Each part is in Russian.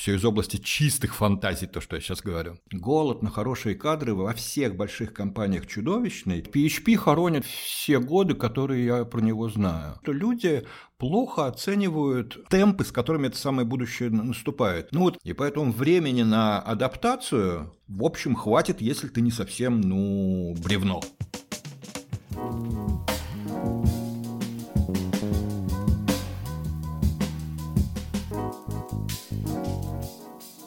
все из области чистых фантазий, то, что я сейчас говорю. Голод на хорошие кадры во всех больших компаниях чудовищный. PHP хоронит все годы, которые я про него знаю. Люди плохо оценивают темпы, с которыми это самое будущее наступает. И поэтому времени на адаптацию, в общем, хватит, если ты не совсем, бревно.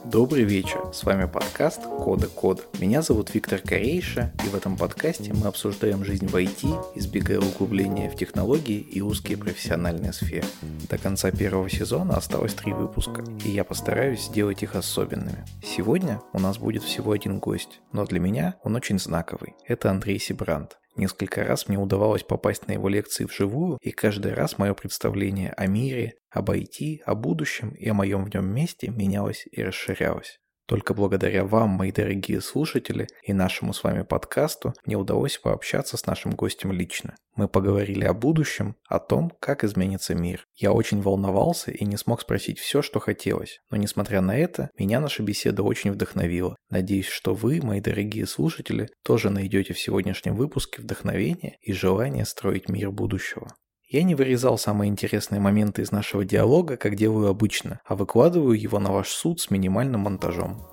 Добрый вечер, с вами подкаст «Кода Код». Меня зовут Виктор Корейша, и в этом подкасте мы обсуждаем жизнь в IT, избегая углубления в технологии и узкие профессиональные сферы. До конца первого сезона осталось 3 выпуска, и я постараюсь сделать их особенными. Сегодня у нас будет всего один гость, но для меня он очень знаковый. Это Андрей Sebrant. Несколько раз мне удавалось попасть на его лекции вживую, и каждый раз мое представление о мире, об IT, о будущем и о моем в нем месте менялось и расширялось. Только благодаря вам, мои дорогие слушатели, и нашему с вами подкасту мне удалось пообщаться с нашим гостем лично. Мы поговорили о будущем, о том, как изменится мир. Я очень волновался и не смог спросить все, что хотелось, но несмотря на это, меня наша беседа очень вдохновила. Надеюсь, что вы, мои дорогие слушатели, тоже найдете в сегодняшнем выпуске вдохновение и желание строить мир будущего. Я не вырезал самые интересные моменты из нашего диалога, как делаю обычно, а выкладываю его на ваш суд с минимальным монтажом.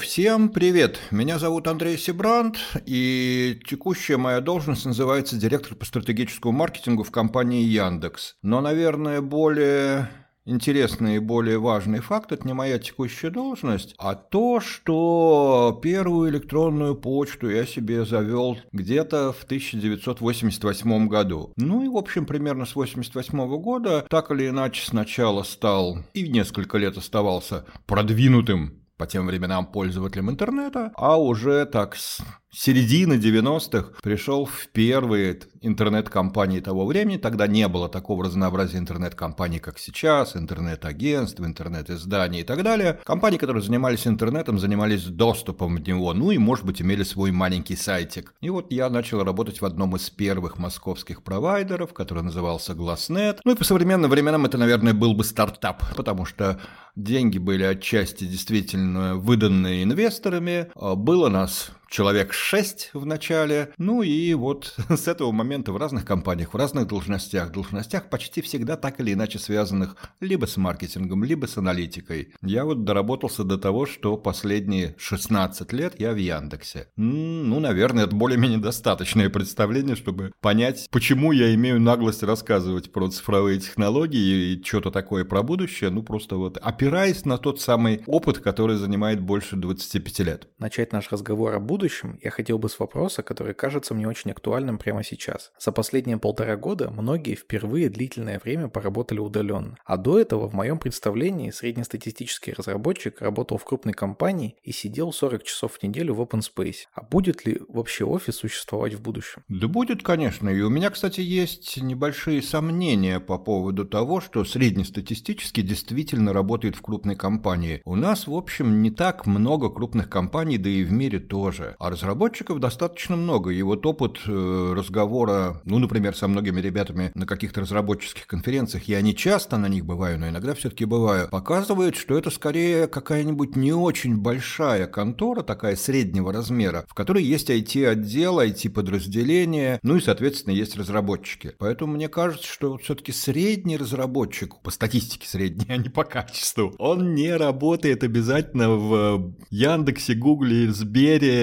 Всем привет! Меня зовут Андрей Sebrant, и текущая моя должность называется директор по стратегическому маркетингу в компании Яндекс. Но, наверное, более интересный и более важный факт – это не моя текущая должность, а то, что первую электронную почту я себе завел где-то в 1988 году. Примерно с 1988 года, так или иначе, сначала стал и несколько лет оставался продвинутым по тем временам пользователям интернета, а уже так с середины 90-х пришел в первые интернет-компании того времени. Тогда не было такого разнообразия интернет-компаний, как сейчас, интернет-агентств, интернет-изданий и так далее. Компании, которые занимались интернетом, занимались доступом в него, и, может быть, имели свой маленький сайтик. И я начал работать в одном из первых московских провайдеров, который назывался GlassNet. И по современным временам это, наверное, был бы стартап, потому что деньги были отчасти действительно выданные инвесторами. Было нас человек 6 в начале. С этого момента в разных компаниях, в разных должностях почти всегда так или иначе связанных либо с маркетингом, либо с аналитикой. Я доработался до того, что последние 16 лет я в Яндексе. Наверное, это более-менее достаточное представление, чтобы понять, почему я имею наглость рассказывать про цифровые технологии и что-то такое про будущее, опираясь на тот самый опыт, который занимает больше 25 лет. Начать наш разговор о будущем я хотел бы с вопроса, который кажется мне очень актуальным прямо сейчас. За последние 1,5 года многие впервые длительное время поработали удаленно, а до этого в моем представлении среднестатистический разработчик работал в крупной компании и сидел 40 часов в неделю в open space. А будет ли вообще офис существовать в будущем? Да будет, конечно, и у меня, кстати, есть небольшие сомнения по поводу того, что среднестатистически действительно работает в крупной компании. У нас, в общем, не так много крупных компаний, да и в мире тоже. А разработчиков достаточно много. И опыт разговора, например, со многими ребятами на каких-то разработческих конференциях, я не часто на них бываю, но иногда все-таки бываю, показывает, что это скорее какая-нибудь не очень большая контора, такая среднего размера, в которой есть IT-отдел, IT-подразделение, и, соответственно, есть разработчики. Поэтому мне кажется, что все-таки средний разработчик, по статистике средний, а не по качеству, он не работает обязательно в Яндексе, Гугле, Сбере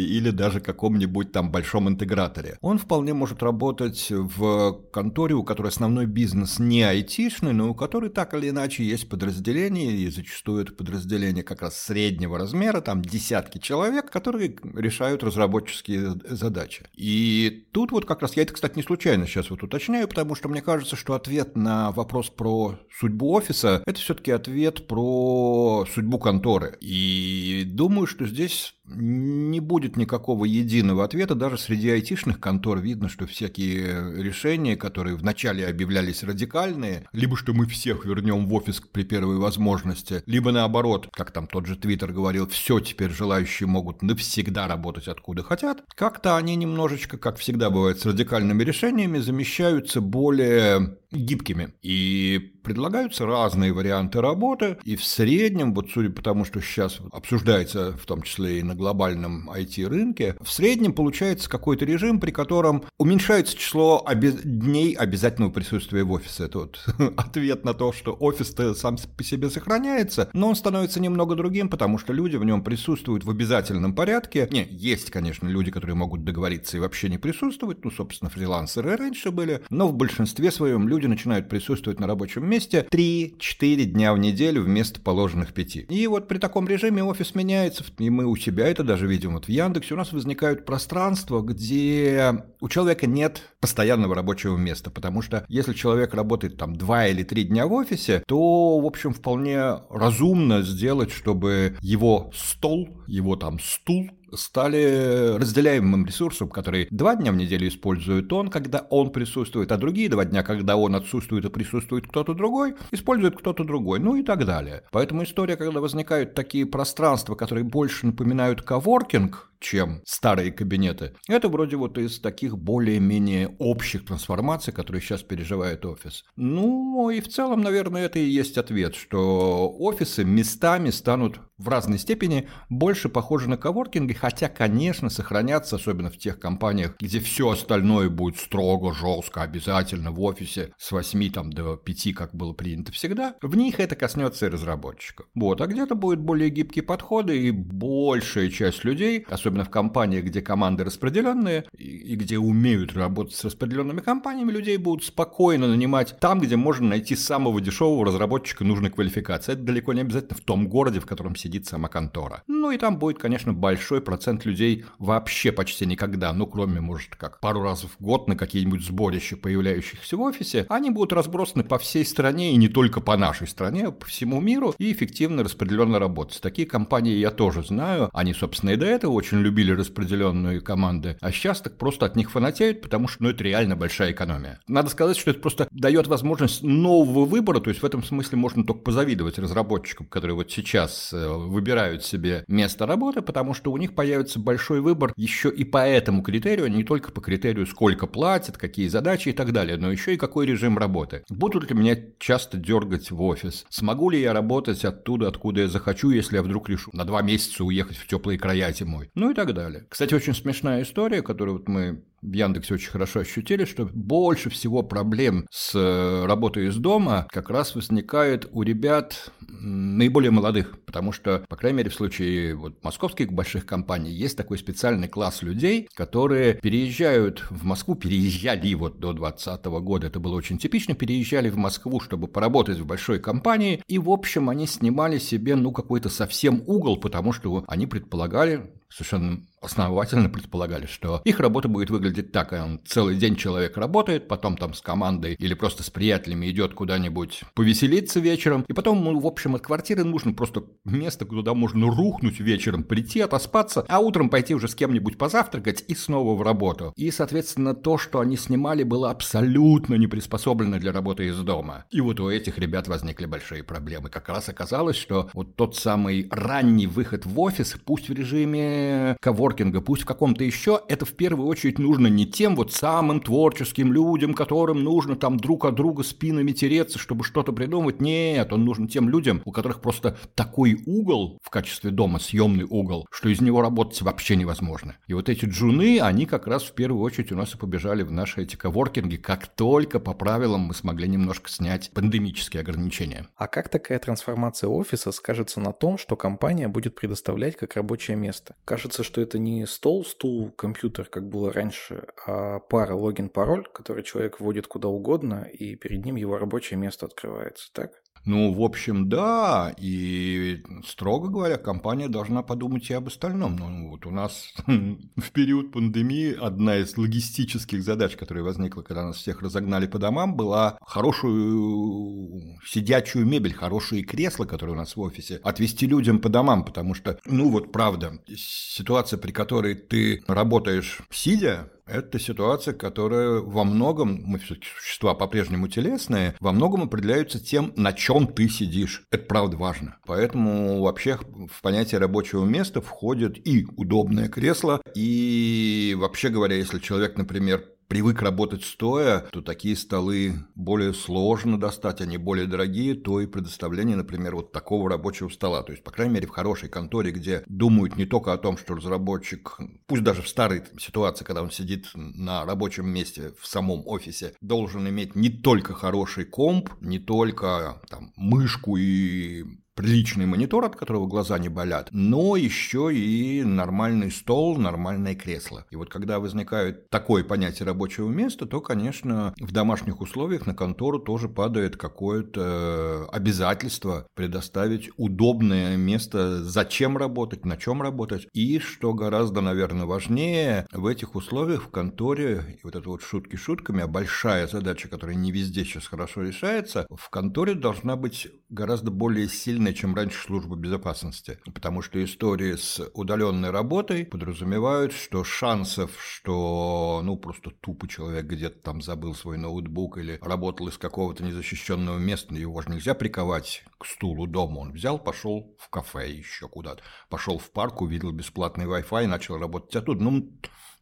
или даже каком-нибудь там большом интеграторе. Он вполне может работать в конторе, у которой основной бизнес не айтишный, но у которой так или иначе есть подразделение, и зачастую это подразделение как раз среднего размера, там десятки человек, которые решают разработческие задачи. И тут как раз, я это, кстати, не случайно сейчас уточняю, потому что мне кажется, что ответ на вопрос про судьбу офиса – это все-таки ответ про судьбу конторы. И думаю, что здесь не будет никакого единого ответа. Даже среди айтишных контор видно, что всякие решения, которые вначале объявлялись радикальные, либо что мы всех вернем в офис при первой возможности, либо наоборот, как там тот же Twitter говорил, все теперь желающие могут навсегда работать откуда хотят, как-то они немножечко, как всегда бывает с радикальными решениями, замещаются более гибкими. И предлагаются разные варианты работы. И в среднем, вот судя по тому, что сейчас обсуждается, в том числе и на глобальном IT-рынке, в среднем получается какой-то режим, при котором уменьшается число дней обязательного присутствия в офисе. Это вот ответ на то, что офис-то сам по себе сохраняется, но он становится немного другим, потому что люди в нем присутствуют в обязательном порядке. Не, есть, конечно, люди, которые могут договориться и вообще не присутствовать. Ну, собственно, фрилансеры раньше были. Но в большинстве своем люди начинают присутствовать на рабочем месте 3-4 дня в неделю вместо положенных 5. И вот при таком режиме офис меняется. И мы у себя это даже видим. Вот в Яндексе у нас возникают пространства, где у человека нет постоянного рабочего места. Потому что если человек работает там 2 или 3 дня в офисе, то, в общем, вполне разумно сделать, чтобы его стол, его там стул стали разделяемым ресурсом, который 2 дня в неделю использует он, когда он присутствует, а другие 2 дня, когда он отсутствует и присутствует кто-то другой, использует кто-то другой, ну и так далее. Поэтому история, когда возникают такие пространства, которые больше напоминают коворкинг, чем старые кабинеты, это вроде вот из таких более-менее общих трансформаций, которые сейчас переживает офис. Ну и в целом, наверное, это и есть ответ, что офисы местами станут в разной степени больше похожи на коворкинги, хотя, конечно, сохранятся, особенно в тех компаниях, где все остальное будет строго, жестко, обязательно в офисе с 8 там, до 5, как было принято всегда, в них это коснется и разработчиков. Вот, а где-то будут более гибкие подходы, и большая часть людей, особенно в компаниях, где команды распределенные и где умеют работать с распределенными компаниями, людей будут спокойно нанимать там, где можно найти самого дешевого разработчика нужной квалификации. Это далеко не обязательно в том городе, в котором сидит сама контора. Ну и там будет, конечно, большой процент людей вообще почти никогда, ну кроме, может, как пару раз в год на какие-нибудь сборища, появляющихся в офисе. Они будут разбросаны по всей стране и не только по нашей стране, а по всему миру и эффективно распределенно работать. Такие компании я тоже знаю. Они, собственно, и до этого очень любили распределенные команды, а сейчас так просто от них фанатеют, потому что, ну, это реально большая экономия. Надо сказать, что это просто дает возможность нового выбора, то есть в этом смысле можно только позавидовать разработчикам, которые вот сейчас выбирают себе место работы, потому что у них появится большой выбор еще и по этому критерию, а не только по критерию, сколько платят, какие задачи и так далее, но еще и какой режим работы. Будут ли меня часто дергать в офис? Смогу ли я работать оттуда, откуда я захочу, если я вдруг решу на 2 месяца уехать в теплые края зимой? Ну и так далее. Кстати, очень смешная история, которую вот мы в Яндексе очень хорошо ощутили, что больше всего проблем с работой из дома как раз возникает у ребят наиболее молодых, потому что, по крайней мере, в случае вот московских больших компаний есть такой специальный класс людей, которые переезжают в Москву, переезжали вот до 2020 года, это было очень типично, переезжали в Москву, чтобы поработать в большой компании, и, в общем, они снимали себе, ну, какой-то совсем угол, потому что они предполагали, совершенно основательно предполагали, что их работа будет выглядеть так. Целый день человек работает, потом там с командой или просто с приятелями идет куда-нибудь повеселиться вечером, и потом, ну, в общем, от квартиры нужно просто место, куда можно рухнуть вечером, прийти, отоспаться, а утром пойти уже с кем-нибудь позавтракать и снова в работу. И, соответственно, то, что они снимали, было абсолютно не приспособлено для работы из дома. И вот у этих ребят возникли большие проблемы. Как раз оказалось, что вот тот самый ранний выход в офис, пусть в режиме коворкинга, пусть в каком-то еще, это в первую очередь нужно не тем вот самым творческим людям, которым нужно там друг от друга спинами тереться, чтобы что-то придумывать. Нет, он нужен тем людям, у которых просто такой угол в качестве дома, съемный угол, что из него работать вообще невозможно. И вот эти джуны, они как раз в первую очередь у нас и побежали в наши эти коворкинги, как только по правилам мы смогли немножко снять пандемические ограничения. А как такая трансформация офиса скажется на том, что компания будет предоставлять как рабочее место? Кажется, что это не стол, стул, компьютер, как было раньше, а пара логин-пароль, который человек вводит куда угодно, и перед ним его рабочее место открывается, так? Ну, в общем, да, и, строго говоря, компания должна подумать и об остальном. Ну, вот у нас в период пандемии одна из логистических задач, которая возникла, когда нас всех разогнали по домам, была хорошую сидячую мебель, хорошие кресла, которые у нас в офисе, отвезти людям по домам, потому что, ну, вот правда, ситуация, при которой ты работаешь сидя, это ситуация, которая во многом, мы все-таки существа по-прежнему телесные, во многом определяются тем, на чем ты сидишь. Это правда важно. Поэтому вообще в понятие рабочего места входит и удобное кресло, и вообще говоря, если человек, например, привык работать стоя, то такие столы более сложно достать, они более дорогие, то и предоставление, например, вот такого рабочего стола. То есть, по крайней мере, в хорошей конторе, где думают не только о том, что разработчик, пусть даже в старой ситуации, когда он сидит на рабочем месте в самом офисе, должен иметь не только хороший комп, не только там, мышку и приличный монитор, от которого глаза не болят, но еще и нормальный стол, нормальное кресло. И вот когда возникает такое понятие рабочего места, то, конечно, в домашних условиях на контору тоже падает какое-то обязательство предоставить удобное место, зачем работать, на чем работать. И, что гораздо, наверное, важнее, в этих условиях в конторе, и вот это вот шутки шутками, а большая задача, которая не везде сейчас хорошо решается, в конторе должна быть гораздо более сильная, чем раньше, служба безопасности. Потому что истории с удаленной работой подразумевают, что шансов, что просто тупо человек где-то там забыл свой ноутбук или работал из какого-то незащищенного места, его же нельзя приковать к стулу дома. Он взял, пошел в кафе еще куда-то, пошел в парк, увидел бесплатный Wi-Fi и начал работать оттуда.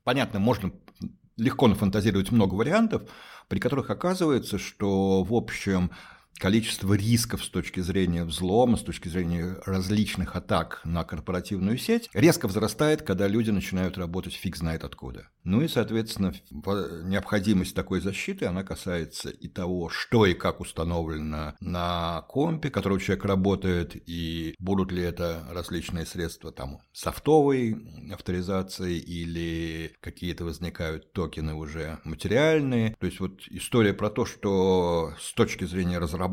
Понятно, можно легко нафантазировать много вариантов, при которых оказывается, что в общем количество рисков с точки зрения взлома, с точки зрения различных атак на корпоративную сеть резко возрастает, когда люди начинают работать фиг знает откуда. И, соответственно, необходимость такой защиты, она касается и того, что и как установлено на компе, который человек работает, и будут ли это различные средства там софтовой авторизации или какие-то возникают токены уже материальные. То есть вот история про то, что с точки зрения разработки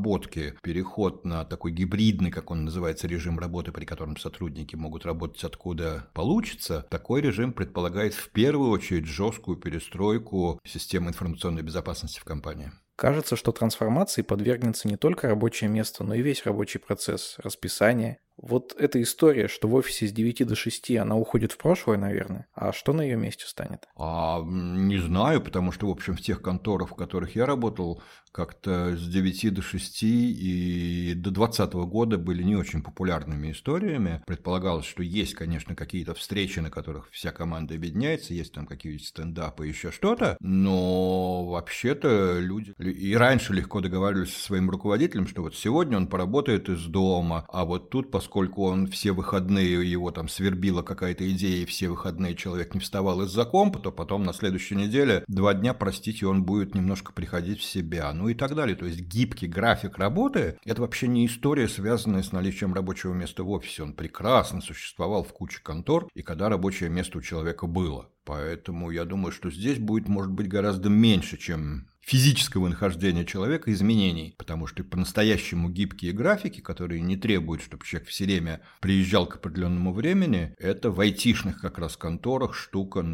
переход на такой гибридный, как он называется, режим работы, при котором сотрудники могут работать откуда получится, такой режим предполагает в первую очередь жесткую перестройку системы информационной безопасности в компании. Кажется, что трансформации подвергнется не только рабочее место, но и весь рабочий процесс, расписание. Вот эта история, что в офисе с 9 до 6, она уходит в прошлое, наверное. А что на ее месте станет? Не знаю, потому что, в общем, в тех конторах, в которых я работал, как-то с 9 до 6 и до 2020 года были не очень популярными историями. Предполагалось, что есть, конечно, какие-то встречи, на которых вся команда объединяется, есть там какие-то стендапы и еще что-то, но вообще-то люди и раньше легко договаривались со своим руководителем, что вот сегодня он поработает из дома, а вот тут, поскольку он все выходные, его там свербила какая-то идея, и все выходные человек не вставал из-за компа, то потом на следующей неделе 2 дня, простите, он будет немножко приходить в себя, и так далее. То есть гибкий график работы – это вообще не история, связанная с наличием рабочего места в офисе. Он прекрасно существовал в куче контор, и когда рабочее место у человека было. Поэтому я думаю, что здесь будет, может быть, гораздо меньше, чем физического нахождения человека, изменений. Потому что по-настоящему гибкие графики, которые не требуют, чтобы человек все время приезжал к определенному времени, это в айтишных как раз конторах штука,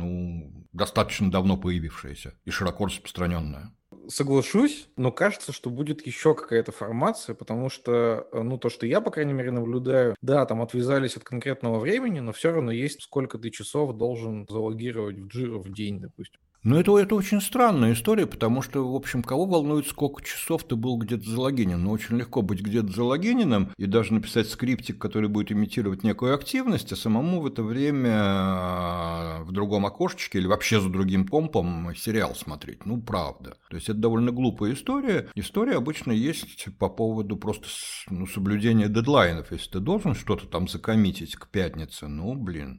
достаточно давно появившаяся и широко распространенная. Соглашусь, но кажется, что будет еще какая-то формация, потому что, то, что я, по крайней мере, наблюдаю, да, там отвязались от конкретного времени, но все равно есть, сколько ты часов должен залогировать в Jira в день, допустим. Это очень странная история, потому что, в общем, кого волнует, сколько часов ты был где-то залогинен. Очень легко быть где-то залогиненным и даже написать скриптик, который будет имитировать некую активность, а самому в это время в другом окошечке или вообще за другим компом сериал смотреть. Правда. То есть это довольно глупая история. История обычно есть по поводу просто соблюдения дедлайнов. Если ты должен что-то там закоммитить к пятнице,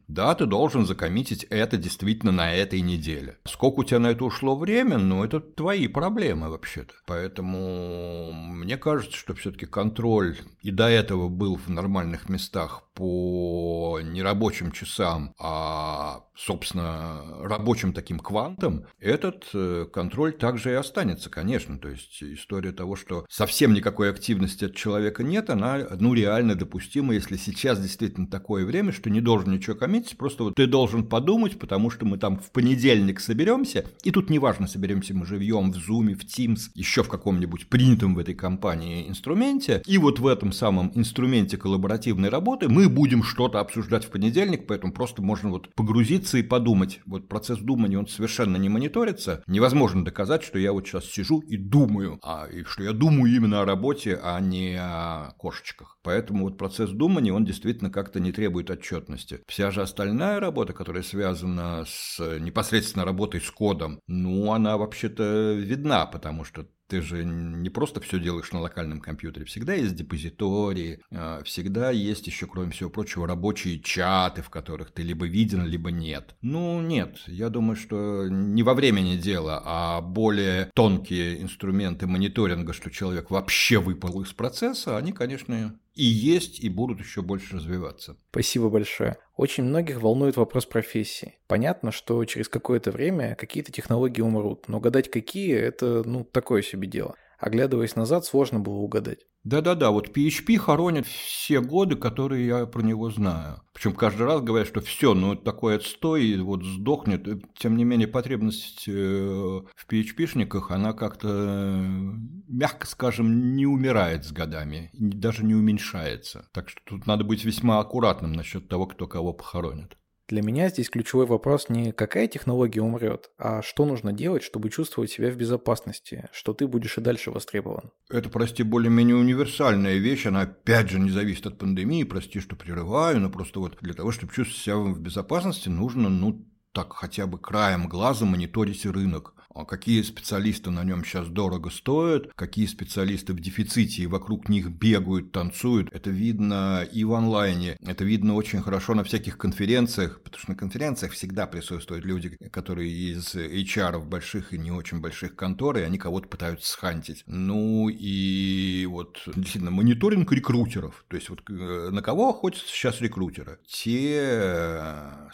да, ты должен закоммитить это действительно на этой неделе. Сколько у тебя на это ушло время, это твои проблемы вообще-то. Поэтому мне кажется, что все-таки контроль и до этого был в нормальных местах по нерабочим часам, а, собственно, рабочим таким квантом, этот контроль также и останется, конечно. То есть история того, что совсем никакой активности от человека нет, она реально допустима, если сейчас действительно такое время, что не должен ничего коммитить, просто ты должен подумать, потому что мы там в понедельник соберемся, и тут неважно, соберемся мы живьем в Zoom, в Teams, еще в каком-нибудь принятом в этой компании инструменте, и вот в этом самом инструменте коллаборативной работы мы мы будем что-то обсуждать в понедельник, поэтому просто можно вот погрузиться и подумать. Вот процесс думания, он совершенно не мониторится. Невозможно доказать, что я вот сейчас сижу и думаю, и что я думаю именно о работе, а не о кошечках. Поэтому вот процесс думания, он действительно как-то не требует отчетности. Вся же остальная работа, которая связана с непосредственно работой с кодом, ну, она вообще-то видна, потому что ты же не просто все делаешь на локальном компьютере. Всегда есть депозитории, всегда есть еще, кроме всего прочего, рабочие чаты, в которых ты либо виден, либо нет. Ну, нет, я думаю, что не во времени дело, а более тонкие инструменты мониторинга, что человек вообще выпал из процесса, они, конечно, и есть, и будут еще больше развиваться. Спасибо большое. Очень многих волнует вопрос профессии. Понятно, что через какое-то время какие-то технологии умрут, но гадать какие – это, ну, такое себе дело. Оглядываясь назад, сложно было угадать. Да-да-да, вот PHP хоронит все годы, которые я про него знаю. Причем каждый раз говорят, что все, ну такой отстой, вот сдохнет. Тем не менее, потребность в PHP-шниках, она как-то, мягко скажем, не умирает с годами, даже не уменьшается. Так что тут надо быть весьма аккуратным насчет того, кто кого похоронит. Для меня здесь ключевой вопрос не какая технология умрет, а что нужно делать, чтобы чувствовать себя в безопасности, что ты будешь и дальше востребован. Это, прости, более-менее универсальная вещь, она опять же не зависит от пандемии, прости, что прерываю, но просто вот для того, чтобы чувствовать себя в безопасности, нужно, ну, так хотя бы краем глаза мониторить рынок. Какие специалисты на нем сейчас дорого стоят, какие специалисты в дефиците и вокруг них бегают, танцуют. Это видно и в онлайне, это видно очень хорошо на всяких конференциях, потому что на конференциях всегда присутствуют люди, которые из HR-ов больших и не очень больших контор, и они кого-то пытаются схантить. Ну и вот действительно мониторинг рекрутеров, то есть вот на кого охотятся сейчас рекрутеры. Те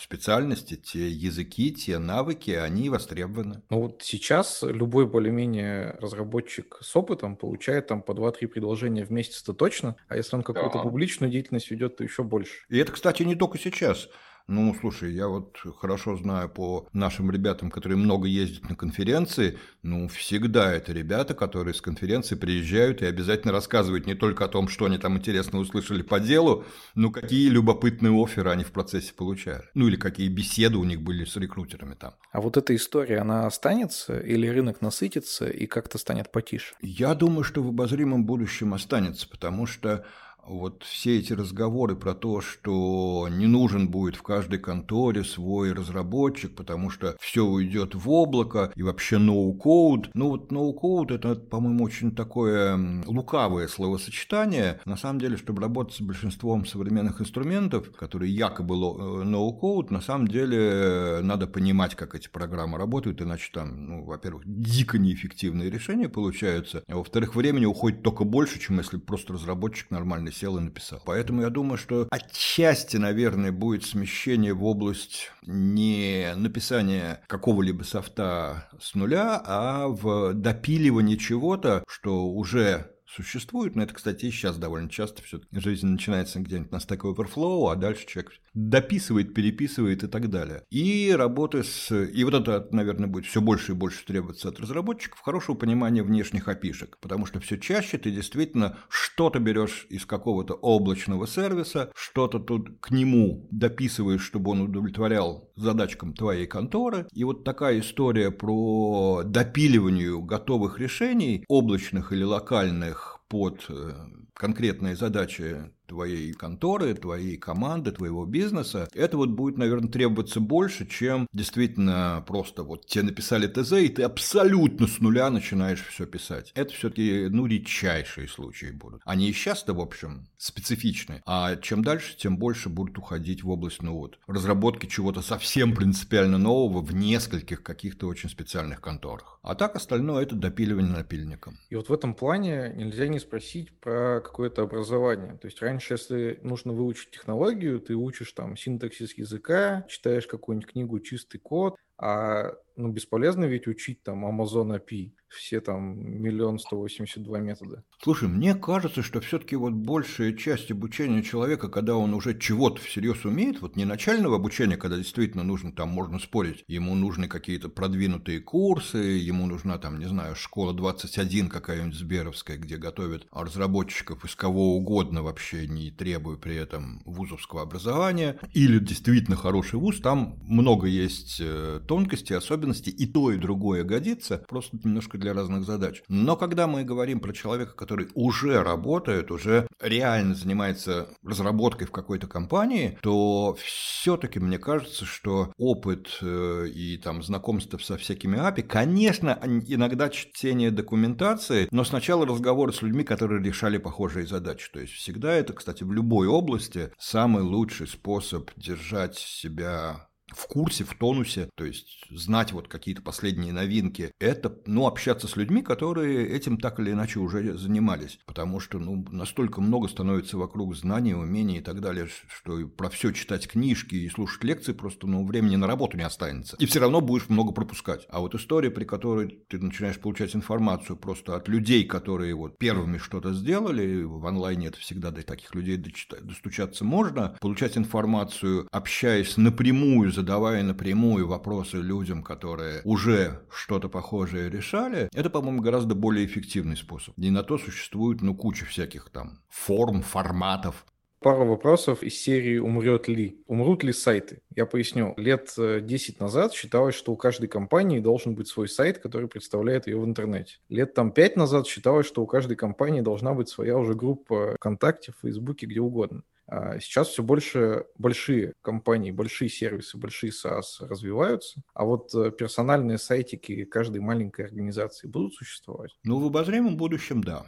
специальности, те языки, те навыки, они востребованы. Сейчас любой более-менее разработчик с опытом получает там по 2-3 предложения в месяц, это точно. А если он какую-то публичную деятельность ведет, то еще больше. И это, кстати, не только сейчас. Ну, слушай, я вот хорошо знаю по нашим ребятам, которые много ездят на конференции, ну, всегда это ребята, которые с конференции приезжают и обязательно рассказывают не только о том, что они там интересно услышали по делу, но какие любопытные офферы они в процессе получают. Ну, или какие беседы у них были с рекрутерами там. А вот эта история, она останется или рынок насытится и как-то станет потише? Я думаю, что в обозримом будущем останется, потому что вот все эти разговоры про то, что не нужен будет в каждой конторе свой разработчик, потому что все уйдет в облако и вообще no-code. Ну вот no-code это, по-моему, очень такое лукавое словосочетание. На самом деле, чтобы работать с большинством современных инструментов, которые якобы no-code, на самом деле надо понимать, как эти программы работают, иначе там, ну, во-первых, дико неэффективные решения получаются, а во-вторых, времени уходит только больше, чем если просто разработчик нормально сел и написал. Поэтому я думаю, что отчасти, наверное, будет смещение в область не написания какого-либо софта с нуля, а в допиливание чего-то, что уже существует. Но это, кстати, и сейчас довольно часто. Все-таки жизнь начинается где-нибудь на Stack Overflow, а дальше человек дописывает, переписывает и так далее. И работа с... И вот это, наверное, будет все больше и больше требоваться от разработчиков, хорошего понимания внешних API-шек, потому что все чаще ты действительно что-то берешь из какого-то облачного сервиса, что-то тут к нему дописываешь, чтобы он удовлетворял задачкам твоей конторы. И вот такая история про допиливание готовых решений, облачных или локальных, под конкретные задачи твоей конторы, твоей команды, твоего бизнеса, это вот будет, наверное, требоваться больше, чем действительно просто вот тебе написали ТЗ, и ты абсолютно с нуля начинаешь все писать. Это все-таки, ну, редчайшие случаи будут. Они и сейчас-то, в общем, специфичны, а чем дальше, тем больше будут уходить в область, ну, вот, разработки чего-то совсем принципиально нового в нескольких каких-то очень специальных конторах. А так остальное – это допиливание напильником. И вот в этом плане нельзя не спросить про какое-то образование. То есть раньше, если нужно выучить технологию, ты учишь там синтаксис языка, читаешь какую-нибудь книгу «Чистый код», Бесполезно ведь учить там Amazon API, все там 1 182 000 метода. Слушай, мне кажется, что все-таки вот большая часть обучения человека, когда он уже чего-то всерьез умеет, вот не начального обучения, когда действительно нужно, там можно спорить, ему нужны какие-то продвинутые курсы, ему нужна там, не знаю, школа 21 какая-нибудь сберовская, где готовят разработчиков из кого угодно вообще, не требуя при этом вузовского образования, или действительно хороший вуз, там много есть тонкостей, особенностей, и то, и другое годится, просто немножко для разных задач. Но когда мы говорим про человека, который уже работает, уже реально занимается разработкой в какой-то компании, то все-таки мне кажется, что опыт и там знакомство со всякими API, конечно, иногда чтение документации, но сначала разговоры с людьми, которые решали похожие задачи. То есть всегда это, кстати, в любой области самый лучший способ держать себя в курсе, в тонусе, то есть знать вот какие-то последние новинки, это, общаться с людьми, которые этим так или иначе уже занимались, потому что, настолько много становится вокруг знаний, умений и так далее, что про все читать книжки и слушать лекции просто, времени на работу не останется, и все равно будешь много пропускать. А вот история, при которой ты начинаешь получать информацию просто от людей, которые вот первыми что-то сделали, в онлайне это всегда до таких людей достучаться можно, получать информацию, общаясь напрямую, задавая напрямую вопросы людям, которые уже что-то похожее решали, это, по-моему, гораздо более эффективный способ. И на то существует, куча всяких там форм, форматов. Пара вопросов из серии «Умрут ли сайты?». Я поясню. Лет 10 назад считалось, что у каждой компании должен быть свой сайт, который представляет ее в интернете. Лет 5 назад считалось, что у каждой компании должна быть своя уже группа ВКонтакте, в Фейсбуке, где угодно. Сейчас все больше большие компании, большие сервисы, большие SaaS развиваются, а вот персональные сайтики каждой маленькой организации будут существовать? В обозримом будущем, да.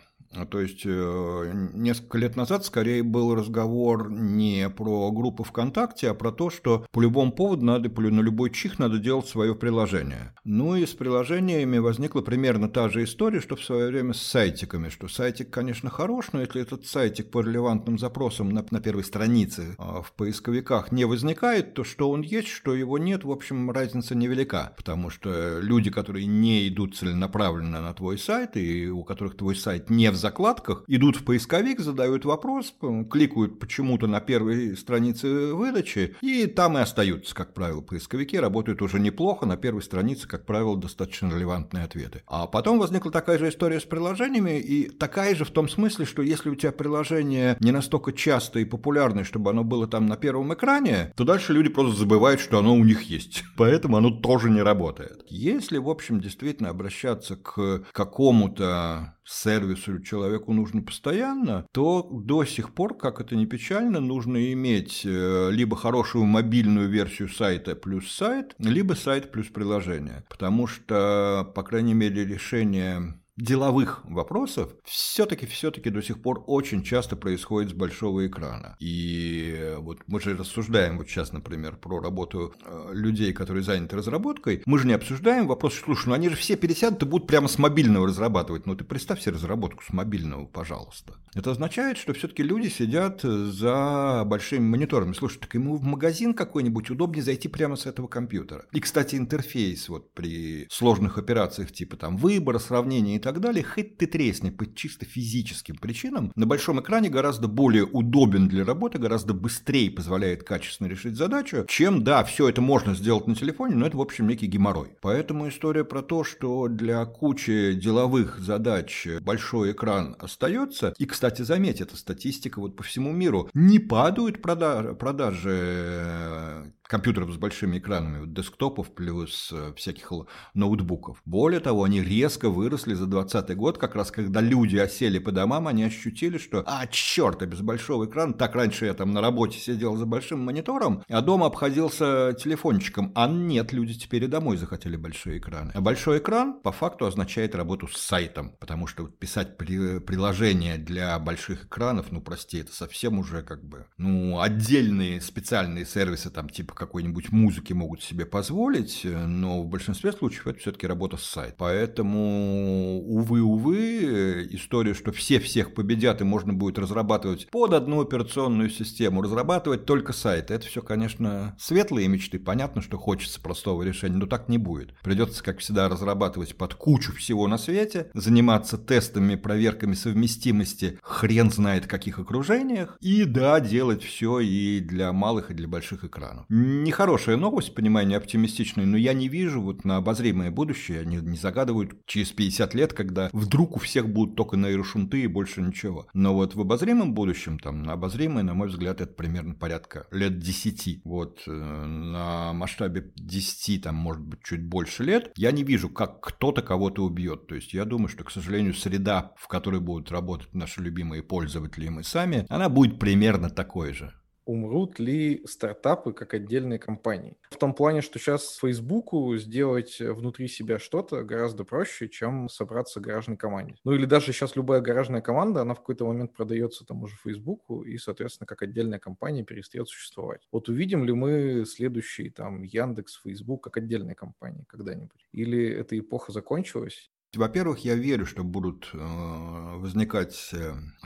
То есть, несколько лет назад скорее был разговор не про группу ВКонтакте, а про то, что по любому поводу на любой чих надо делать свое приложение. И с приложениями возникла примерно та же история, что в свое время с сайтиками, что сайтик, конечно, хорош, но если этот сайтик по релевантным запросам на первой странице в поисковиках не возникает, то что он есть, что его нет, в общем, разница невелика, потому что люди, которые не идут целенаправленно на твой сайт и у которых твой сайт не в закладках, идут в поисковик, задают вопрос, кликают почему-то на первой странице выдачи, и там и остаются, как правило, поисковики, работают уже неплохо, на первой странице, как правило, достаточно релевантные ответы. А потом возникла такая же история с приложениями, и такая же в том смысле, что если у тебя приложение не настолько часто и популярное, чтобы оно было там на первом экране, то дальше люди просто забывают, что оно у них есть, поэтому оно тоже не работает. Если, в общем, действительно обращаться к какому-то сервису человеку нужно постоянно, то до сих пор, как это ни печально, нужно иметь либо хорошую мобильную версию сайта плюс сайт, либо сайт плюс приложение, потому что, по крайней мере, решение деловых вопросов все-таки до сих пор очень часто происходит с большого экрана. И вот мы же рассуждаем вот сейчас, например, про работу людей, которые заняты разработкой. Мы же не обсуждаем вопрос, что, слушай, они же все пересядут и будут прямо с мобильного разрабатывать. Ты представь себе разработку с мобильного, пожалуйста. Это означает, что все-таки люди сидят за большими мониторами. Слушай, так ему в магазин какой-нибудь удобнее зайти прямо с этого компьютера. И, кстати, интерфейс вот при сложных операциях типа там выбора, сравнения и так далее, хоть ты тресни по чисто физическим причинам, на большом экране гораздо более удобен для работы, гораздо быстрее позволяет качественно решить задачу, чем, да, все это можно сделать на телефоне, но это, в общем, некий геморрой. Поэтому история про то, что для кучи деловых задач большой экран остается, и, кстати, заметь, эта статистика вот по всему миру, не падают продажи компьютеров с большими экранами, десктопов плюс всяких ноутбуков. Более того, они резко выросли за 2020 год, как раз когда люди осели по домам, они ощутили, что черт, а без большого экрана, так раньше я там на работе сидел за большим монитором, а дома обходился телефончиком. А нет, люди теперь и домой захотели большие экраны. А большой экран по факту означает работу с сайтом, потому что писать приложение для для больших экранов, ну, прости, это совсем уже как бы, ну, отдельные специальные сервисы, там, типа какой-нибудь музыки могут себе позволить, но в большинстве случаев это все-таки работа с сайтом. Поэтому, увы, история, что все всех победят и можно будет разрабатывать под одну операционную систему, разрабатывать только сайты, это все, конечно, светлые мечты, понятно, что хочется простого решения, но так не будет. Придется, как всегда, разрабатывать под кучу всего на свете, заниматься тестами, проверками совместимости, хрен знает каких окружениях, и да, делать все и для малых, и для больших экранов. Нехорошая новость, понимаю, не оптимистичная, но я не вижу вот на обозримое будущее, не загадывают через 50 лет, когда вдруг у всех будут только нейрошунты и больше ничего. Но вот в обозримом будущем, там, на обозримое, на мой взгляд, это примерно порядка лет 10. Вот на масштабе 10, там, может быть, чуть больше лет, я не вижу, как кто-то кого-то убьет. То есть я думаю, что, к сожалению, среда, в которой будут работать наши любимые пользователи и мы сами, она будет примерно такой же. Умрут ли стартапы как отдельные компании? В том плане, что сейчас Фейсбуку сделать внутри себя что-то гораздо проще, чем собраться гаражной команде. Ну или даже сейчас любая гаражная команда, она в какой-то момент продается тому же Фейсбуку и, соответственно, как отдельная компания перестает существовать. Вот увидим ли мы следующий там Яндекс, Фейсбук как отдельные компании когда-нибудь? Или эта эпоха закончилась? Во-первых, я верю, что будут возникать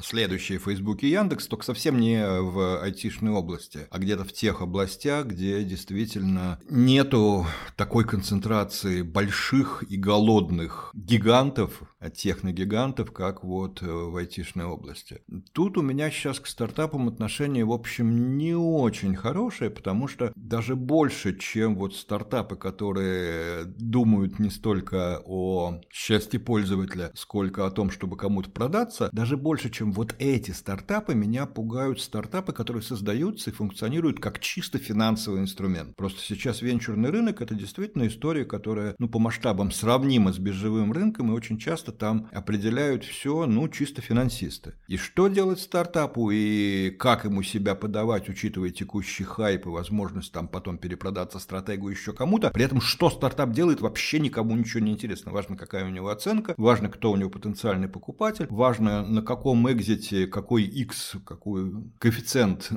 следующие Facebook и Яндекс, только совсем не в айтишной области, а где-то в тех областях, где действительно нету такой концентрации больших и голодных гигантов, техногигантов, как вот в айтишной области. Тут у меня сейчас к стартапам отношение, в общем, не очень хорошее, потому что даже больше, чем вот стартапы, которые думают не столько о части пользователя, сколько о том, чтобы кому-то продаться, даже больше, чем вот эти стартапы, меня пугают стартапы, которые создаются и функционируют как чисто финансовый инструмент. Просто сейчас венчурный рынок – это действительно история, которая, ну, по масштабам сравнима с биржевым рынком, и очень часто там определяют все, ну, чисто финансисты. И что делать стартапу, и как ему себя подавать, учитывая текущий хайп и возможность там потом перепродаться стратегу еще кому-то, при этом что стартап делает, вообще никому ничего не интересно. Важно, какая у него оценка, важно, кто у него потенциальный покупатель, важно, на каком экзите, какой X, какой коэффициент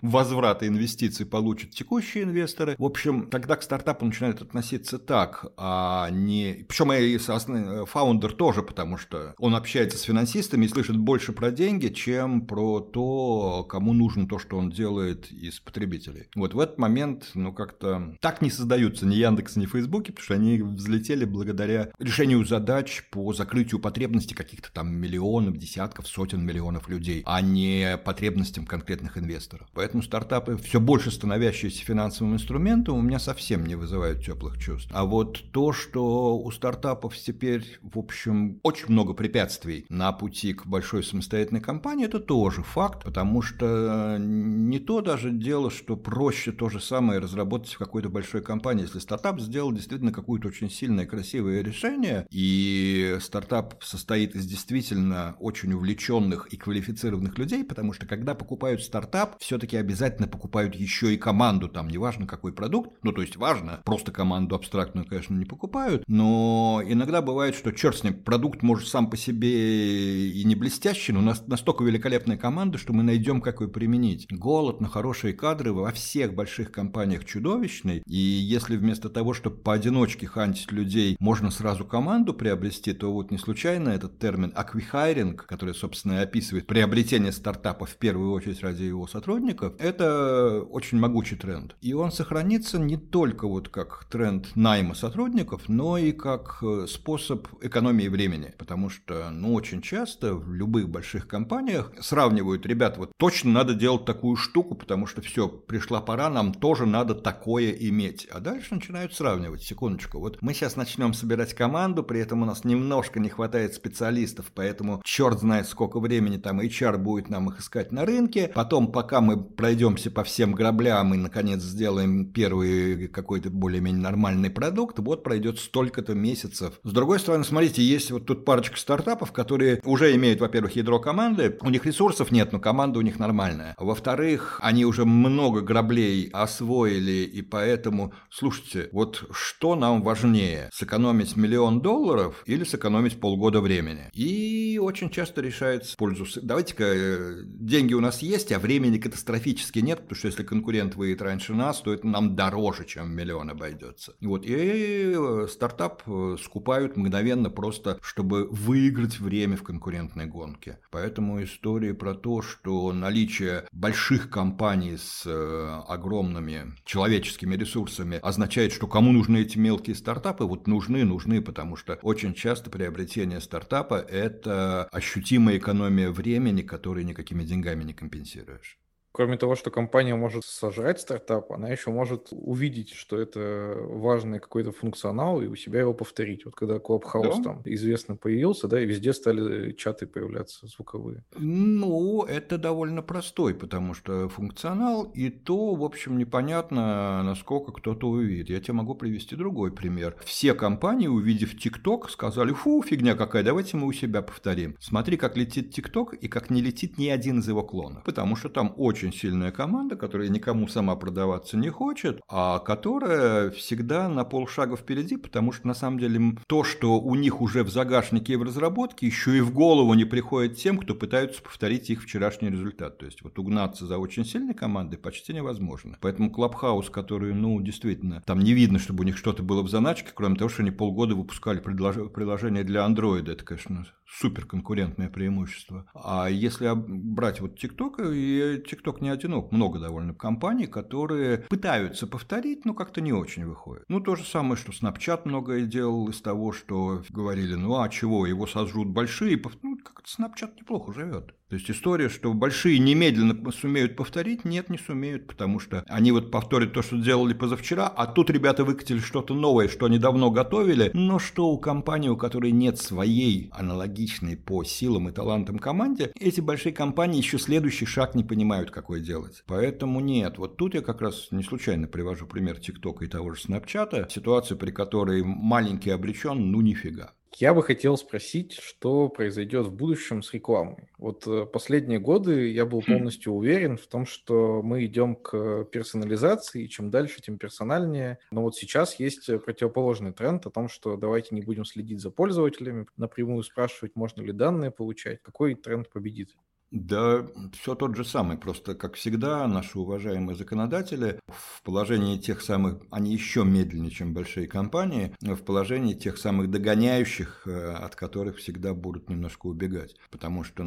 возврата инвестиций получат текущие инвесторы. В общем, тогда к стартапу начинают относиться так, а не... Причем и фаундер тоже, потому что он общается с финансистами и слышит больше про деньги, чем про то, кому нужно то, что он делает из потребителей. Вот в этот момент, ну, как-то так не создаются ни Яндекс, ни Фейсбуки, потому что они взлетели благодаря решению задач по закрытию потребностей каких-то там миллионов, десятков, сотен миллионов людей, а не потребностям конкретных инвесторов. Поэтому стартапы, все больше становящиеся финансовым инструментом, у меня совсем не вызывают теплых чувств. А вот то, что у стартапов теперь, в общем, очень много препятствий на пути к большой самостоятельной компании, это тоже факт, потому что не то даже дело, что проще то же самое разработать в какой-то большой компании. Если стартап сделал действительно какое-то очень сильное, красивое решение, и стартап состоит из действительно очень увлеченных и квалифицированных людей, потому что когда покупают стартап, все-таки обязательно покупают еще и команду, там неважно какой продукт, ну то есть важно, просто команду абстрактную, конечно, не покупают, но иногда бывает, что черт с ним, продукт может сам по себе и не блестящий, но у нас настолько великолепная команда, что мы найдем, как ее применить. Голод на хорошие кадры во всех больших компаниях чудовищный, и если вместо того, чтобы поодиночке хантить людей, можно сразу команду приобрести, то вот не случайно этот термин «аквихайринг», который, собственно, описывает приобретение стартапа в первую очередь ради его сотрудников, это очень могучий тренд. И он сохранится не только вот как тренд найма сотрудников, но и как способ экономии времени. Потому что, ну, очень часто в любых больших компаниях сравнивают: ребята, вот точно надо делать такую штуку, потому что все, пришла пора, нам тоже надо такое иметь. А дальше начинают сравнивать. Секундочку, вот мы сейчас начнем собирать команду, при этом у нас немножко не хватает специалистов, поэтому черт знает, сколько времени там HR будет нам их искать на рынке. Потом, пока мы пройдемся по всем граблям и, наконец, сделаем первый какой-то более-менее нормальный продукт, вот пройдет столько-то месяцев. С другой стороны, смотрите, есть вот тут парочка стартапов, которые уже имеют, во-первых, ядро команды, у них ресурсов нет, но команда у них нормальная. Во-вторых, они уже много граблей освоили, и поэтому, слушайте, вот что нам важнее, сэкономить миллион долларов или сэкономить полгода времени. И очень часто решается пользу. Давайте-ка, деньги у нас есть, а времени катастрофически нет, потому что если конкурент выйдет раньше нас, то это нам дороже, чем миллион обойдется. Вот. И стартап скупают мгновенно просто, чтобы выиграть время в конкурентной гонке. Поэтому истории про то, что наличие больших компаний с огромными человеческими ресурсами означает, что кому нужны эти мелкие стартапы, вот нужны, потому что очень часто приобретение стартапа – это ощутимая экономия времени, которую никакими деньгами не компенсируешь. Кроме того, что компания может сожрать стартап, она еще может увидеть, что это важный какой-то функционал, и у себя его повторить. Вот когда Clubhouse там известно появился, да, и везде стали чаты появляться звуковые. Ну, это довольно простой, потому что функционал, и то, в общем, непонятно, насколько кто-то увидит. Я тебе могу привести другой пример. Все компании, увидев TikTok, сказали: фу, фигня какая, давайте мы у себя повторим. Смотри, как летит TikTok и как не летит ни один из его клонов, потому что там очень сильная команда, которая никому сама продаваться не хочет, а которая всегда на полшага впереди, потому что на самом деле то, что у них уже в загашнике и в разработке, еще и в голову не приходит тем, кто пытается повторить их вчерашний результат. То есть вот угнаться за очень сильной командой почти невозможно. Поэтому Clubhouse, который, действительно, там не видно, чтобы у них что-то было в заначке, кроме того, что они полгода выпускали приложение для Android, это, конечно, суперконкурентное преимущество. А если брать вот TikTok, и TikTok не одинок, много довольно компаний, которые пытаются повторить, но как-то не очень выходит. То же самое, что Snapchat многое делал из того, что говорили, его сожрут большие, как-то Snapchat неплохо живет. То есть история, что большие немедленно сумеют повторить, нет, не сумеют, потому что они вот повторят то, что делали позавчера, а тут ребята выкатили что-то новое, что они давно готовили, но что у компании, у которой нет своей аналогичной по силам и талантам команде, эти большие компании еще следующий шаг не понимают, какой делать. Поэтому нет, вот тут я как раз не случайно привожу пример TikTok и того же Snapchat, ситуацию, при которой маленький обречен, нифига. Я бы хотел спросить, что произойдет в будущем с рекламой. Вот последние годы я был полностью уверен в том, что мы идем к персонализации, и чем дальше, тем персональнее. Но вот сейчас есть противоположный тренд о том, что давайте не будем следить за пользователями, напрямую спрашивать, можно ли данные получать. Какой тренд победит? Да, все тот же самый, просто, как всегда, наши уважаемые законодатели в положении тех самых, они еще медленнее, чем большие компании, в положении тех самых догоняющих, от которых всегда будут немножко убегать, потому что,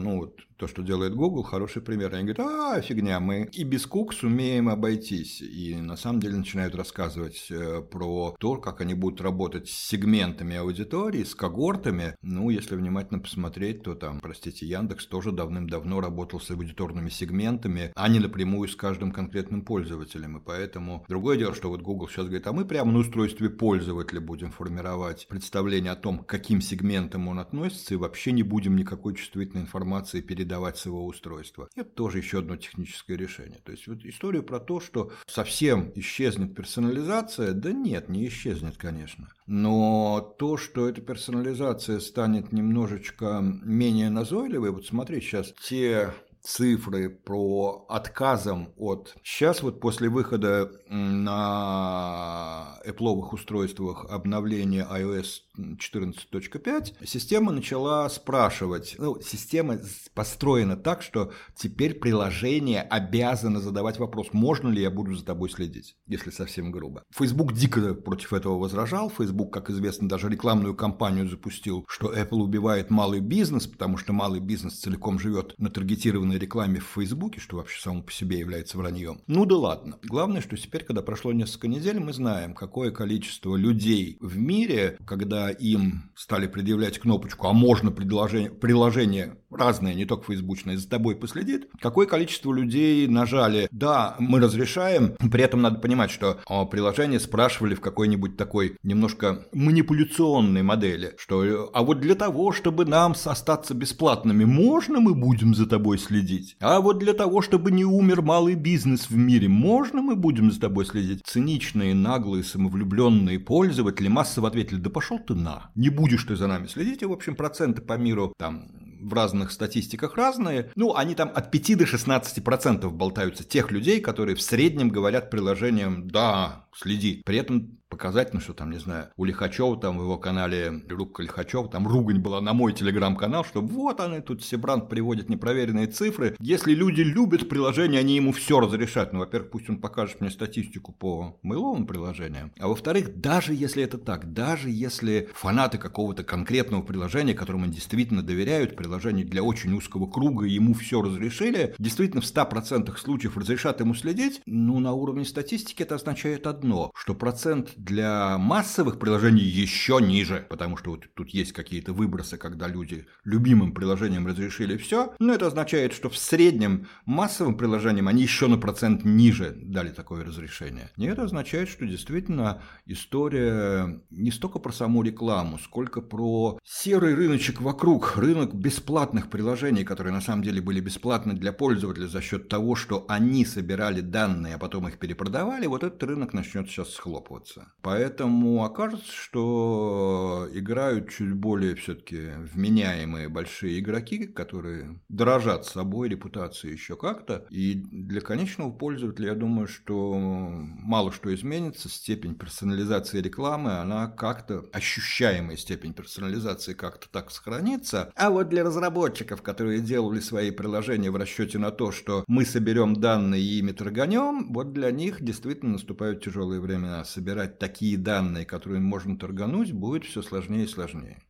то, что делает Google, хороший пример. Они говорят: фигня, мы и без кук сумеем обойтись. И на самом деле начинают рассказывать про то, как они будут работать с сегментами аудитории, с когортами. Если внимательно посмотреть, то там, простите, Яндекс тоже давным-давно работал с аудиторными сегментами, а не напрямую с каждым конкретным пользователем. И поэтому другое дело, что вот Google сейчас говорит: а мы прямо на устройстве пользователя будем формировать представление о том, к каким сегментам он относится, и вообще не будем никакой чувствительной информации передавать с его устройства. Это тоже еще одно техническое решение. То есть вот историю про то, что совсем исчезнет персонализация, да нет, не исчезнет, конечно. Но то, что эта персонализация станет немножечко менее назойливой, вот смотри, сейчас те цифры про отказом от... Сейчас вот после выхода на Apple'овых устройствах обновления iOS 14.5 система начала спрашивать. Система построена так, что теперь приложение обязано задавать вопрос: можно ли я буду за тобой следить, если совсем грубо. Facebook дико против этого возражал. Facebook, как известно, даже рекламную кампанию запустил, что Apple убивает малый бизнес, потому что малый бизнес целиком живет на таргетированной рекламе в Фейсбуке, что вообще само по себе является враньем. Да ладно. Главное, что теперь, когда прошло несколько недель, мы знаем, какое количество людей в мире, когда им стали предъявлять кнопочку «а можно приложение разное, не только фейсбучное, за тобой последит», какое количество людей нажали «да, мы разрешаем». При этом надо понимать, что приложение спрашивали в какой-нибудь такой немножко манипуляционной модели, что «а вот для того, чтобы нам остаться бесплатными, можно мы будем за тобой следить? А вот для того, чтобы не умер малый бизнес в мире, можно мы будем за тобой следить?» Циничные, наглые, самовлюбленные пользователи массово ответили: да пошел ты на, не будешь ты за нами следить. И, в общем, проценты по миру там в разных статистиках разные, они там от 5 до 16% болтаются тех людей, которые в среднем говорят приложением «да, следи». При этом показательно, что там, не знаю, у Лихачева, там в его канале «Рубка Лихачева», там ругань была на мой телеграм-канал, что вот они тут, Sebrant приводит непроверенные цифры. Если люди любят приложение, они ему все разрешат. Ну, во-первых, пусть он покажет мне статистику по мейловым приложениям. А во-вторых, даже если это так, даже если фанаты какого-то конкретного приложения, которому они действительно доверяют, приложение для очень узкого круга, ему все разрешили, действительно в 100% случаев разрешат ему следить, ну, на уровне статистики это означает одно, что процент для массовых приложений еще ниже, потому что вот тут есть какие-то выбросы, когда люди любимым приложением разрешили все, но это означает, что в среднем массовым приложениям они еще на процент ниже дали такое разрешение. И это означает, что действительно история не столько про саму рекламу, сколько про серый рыночек вокруг, рынок бесплатных приложений, которые на самом деле были бесплатны для пользователя за счет того, что они собирали данные, а потом их перепродавали, вот этот рынок начнет сейчас схлопываться. Поэтому окажется, что играют чуть более все-таки вменяемые большие игроки, которые дорожат собой, репутацией еще как-то. И для конечного пользователя, я думаю, что мало что изменится. Степень персонализации рекламы, она как-то, ощущаемая степень персонализации как-то так сохранится. А вот для разработчиков, которые делали свои приложения в расчете на то, что мы соберем данные и ими торганем, вот для них действительно наступают тяжелые времена. Собирать такие данные, которые можно торгануть, будет все сложнее и сложнее.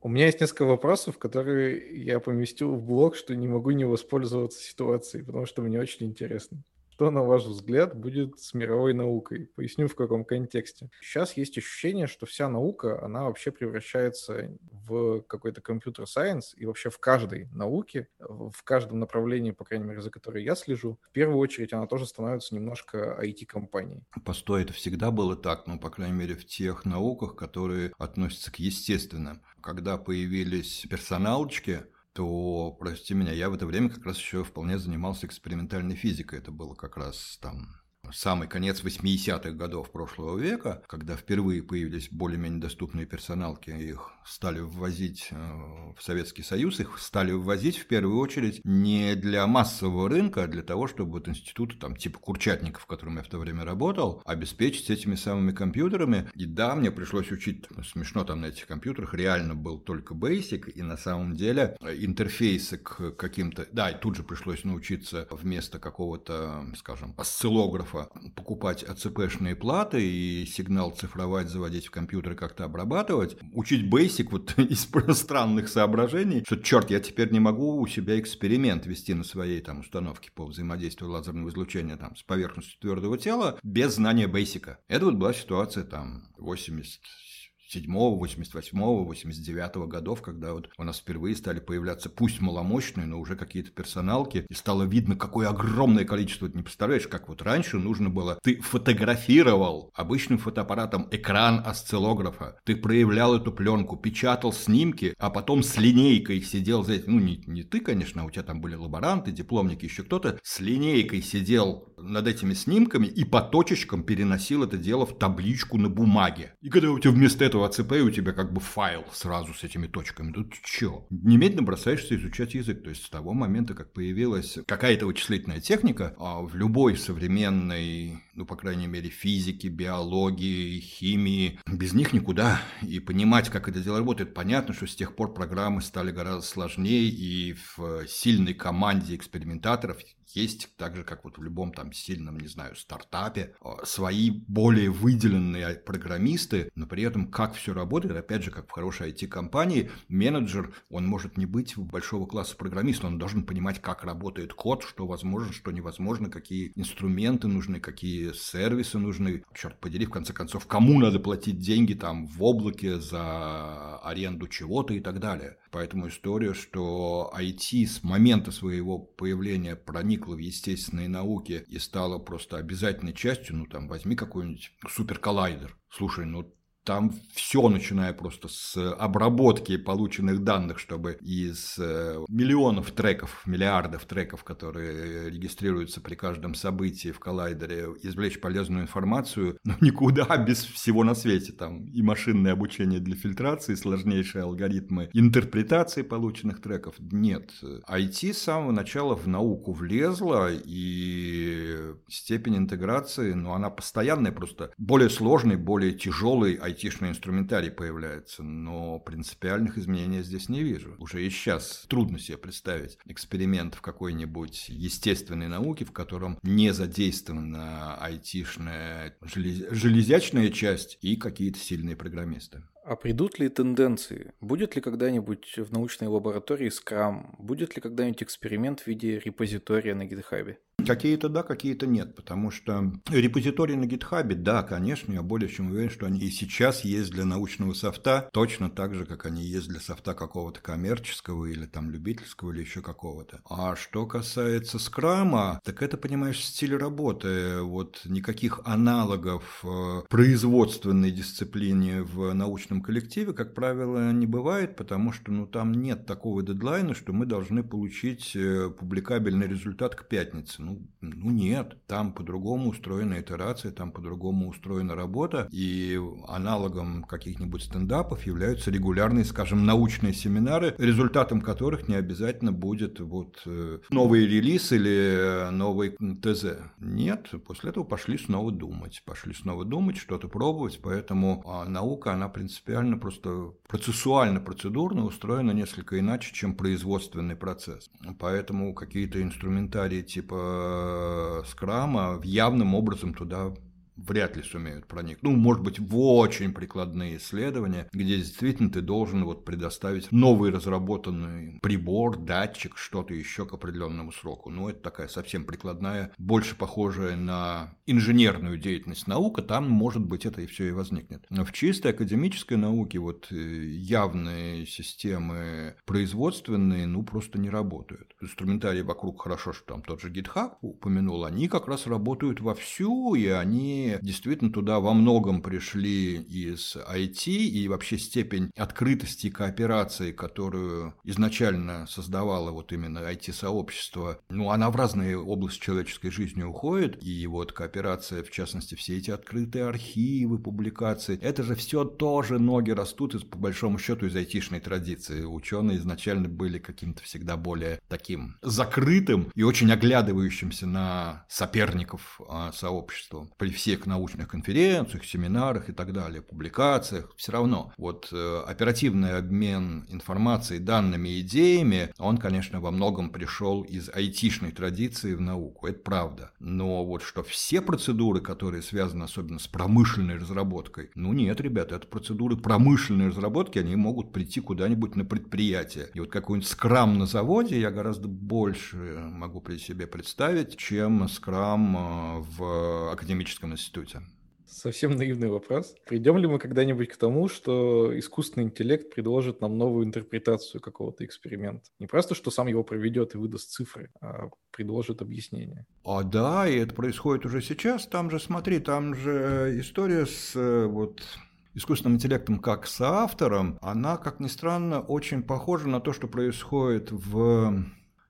У меня есть несколько вопросов, которые я поместил в блог, что не могу не воспользоваться ситуацией, потому что мне очень интересно. Что, на ваш взгляд, будет с мировой наукой? Поясню, в каком контексте. Сейчас есть ощущение, что вся наука, она вообще превращается в какой-то компьютер-сайенс, и вообще в каждой науке, в каждом направлении, по крайней мере, за которой я слежу, в первую очередь она тоже становится немножко IT-компанией. Постой, это всегда было так, ну, по крайней мере, в тех науках, которые относятся к естественным. Когда появились персоналочки, то, прости меня, я в это время как раз еще вполне занимался экспериментальной физикой. Это было как раз там самый конец 80-х годов прошлого века, когда впервые появились более-менее доступные персоналки, их стали ввозить в Советский Союз, их стали ввозить в первую очередь не для массового рынка, а для того, чтобы вот институты там, типа Курчатников, в котором я в то время работал, обеспечить этими самыми компьютерами. И да, мне пришлось учить, смешно там на этих компьютерах, реально был только Basic, и на самом деле интерфейсы к каким-то... Да, и тут же пришлось научиться вместо какого-то, скажем, осциллографа покупать АЦП-шные платы и сигнал цифровать, заводить в компьютер и как-то обрабатывать. Учить Basic вот из странных соображений, что, черт, я теперь не могу у себя эксперимент вести на своей там установке по взаимодействию лазерного излучения там с поверхностью твердого тела без знания Basic. Это вот была ситуация там 87-88-89 годов, когда вот у нас впервые стали появляться, пусть маломощные, но уже какие-то персоналки, и стало видно, какое огромное количество, ты не представляешь, как вот раньше нужно было, ты фотографировал обычным фотоаппаратом экран осциллографа, ты проявлял эту пленку, печатал снимки, а потом с линейкой сидел за этим, ну не ты, конечно, у тебя там были лаборанты, дипломники, еще кто-то, с линейкой сидел над этими снимками и по точечкам переносил это дело в табличку на бумаге. И когда у тебя вместо этого АЦП, у тебя как бы файл сразу с этими точками. Тут чё? Немедленно бросаешься изучать язык. То есть с того момента, как появилась какая-то вычислительная техника, в любой современной, ну, по крайней мере, физике, биологии, химии, без них никуда. И понимать, как это дело работает, понятно, что с тех пор программы стали гораздо сложнее, и в сильной команде экспериментаторов есть, так же, как вот в любом там сильном, не знаю, стартапе, свои более выделенные программисты, но при этом как все работает, опять же, как в хорошей IT-компании, менеджер, он может не быть большого класса программиста, он должен понимать, как работает код, что возможно, что невозможно, какие инструменты нужны, какие сервисы нужны, черт подери, в конце концов, кому надо платить деньги там в облаке за аренду чего-то и так далее. Поэтому история, что IT с момента своего появления проник в естественные науки и стала просто обязательной частью, ну там возьми какой-нибудь суперколлайдер. Слушай, ну Там все, начиная просто с обработки полученных данных, чтобы из миллионов треков, миллиардов треков, которые регистрируются при каждом событии в коллайдере, извлечь полезную информацию, но никуда без всего на свете. Там и машинное обучение для фильтрации, сложнейшие алгоритмы интерпретации полученных треков. Нет. IT с самого начала в науку влезла, и степень интеграции, ну, она постоянная, просто более сложный, более тяжелый айтишный инструментарий появляется, но принципиальных изменений я здесь не вижу. Уже и сейчас трудно себе представить эксперимент в какой-нибудь естественной науке, в котором не задействована айтишная железячная часть и какие-то сильные программисты. А придут ли тенденции? Будет ли когда-нибудь в научной лаборатории скрам? Будет ли когда-нибудь эксперимент в виде репозитория на GitHub? Какие-то да, какие-то нет, потому что репозитории на GitHub, да, конечно, я более чем уверен, что они и сейчас есть для научного софта, точно так же, как они есть для софта какого-то коммерческого или там любительского или еще какого-то. А что касается скрама, так это, понимаешь, стиль работы, вот никаких аналогов производственной дисциплине в научном коллективе, как правило, не бывает, потому что ну, там нет такого дедлайна, что мы должны получить публикабельный результат к пятнице. Ну нет, там по-другому устроена итерация, там по-другому устроена работа, и аналогом каких-нибудь стендапов являются регулярные, скажем, научные семинары, результатом которых не обязательно будет вот новый релиз или новый ТЗ. Нет, после этого пошли снова думать, что-то пробовать, поэтому наука, она принципиально просто процессуально, процедурно устроена несколько иначе, чем производственный процесс. Поэтому какие-то инструментарии типа скрама явным образом туда вряд ли сумеют проникнуть. Ну, может быть, в очень прикладные исследования, где действительно ты должен вот предоставить новый разработанный прибор, датчик, что-то еще к определенному сроку. Ну, это такая совсем прикладная, больше похожая на инженерную деятельность наука, там, может быть, это и все и возникнет. Но в чистой академической науке вот явные системы производственные, ну, просто не работают. Инструментарий вокруг, хорошо, что там тот же GitHub упомянул, они как раз работают вовсю, и они действительно туда во многом пришли из IT, и вообще степень открытости и кооперации, которую изначально создавало вот именно IT-сообщество, ну, она в разные области человеческой жизни уходит, и вот кооперация, в частности, все эти открытые архивы, публикации, это же все тоже ноги растут, по большому счету, из айтишной традиции. Ученые изначально были каким-то всегда более таким закрытым и очень оглядывающимся на соперников сообществом. При всех научных конференциях, семинарах и так далее, публикациях, все равно. Вот оперативный обмен информацией, данными, идеями, он, конечно, во многом пришел из айтишной традиции в науку, это правда. Но вот что все процедуры, которые связаны особенно с промышленной разработкой, ну нет, ребята, это процедуры промышленной разработки, они могут прийти куда-нибудь на предприятие. И вот какой-нибудь скрам на заводе я гораздо больше могу при себе представить, чем скрам в академическом институте. Совсем наивный вопрос. Придем ли мы когда-нибудь к тому, что искусственный интеллект предложит нам новую интерпретацию какого-то эксперимента? Не просто, что сам его проведет и выдаст цифры, а предложит объяснение. А да, и это происходит уже сейчас. Там же, смотри, там же история с вот... искусственным интеллектом как соавтором, она, как ни странно, очень похожа на то, что происходит в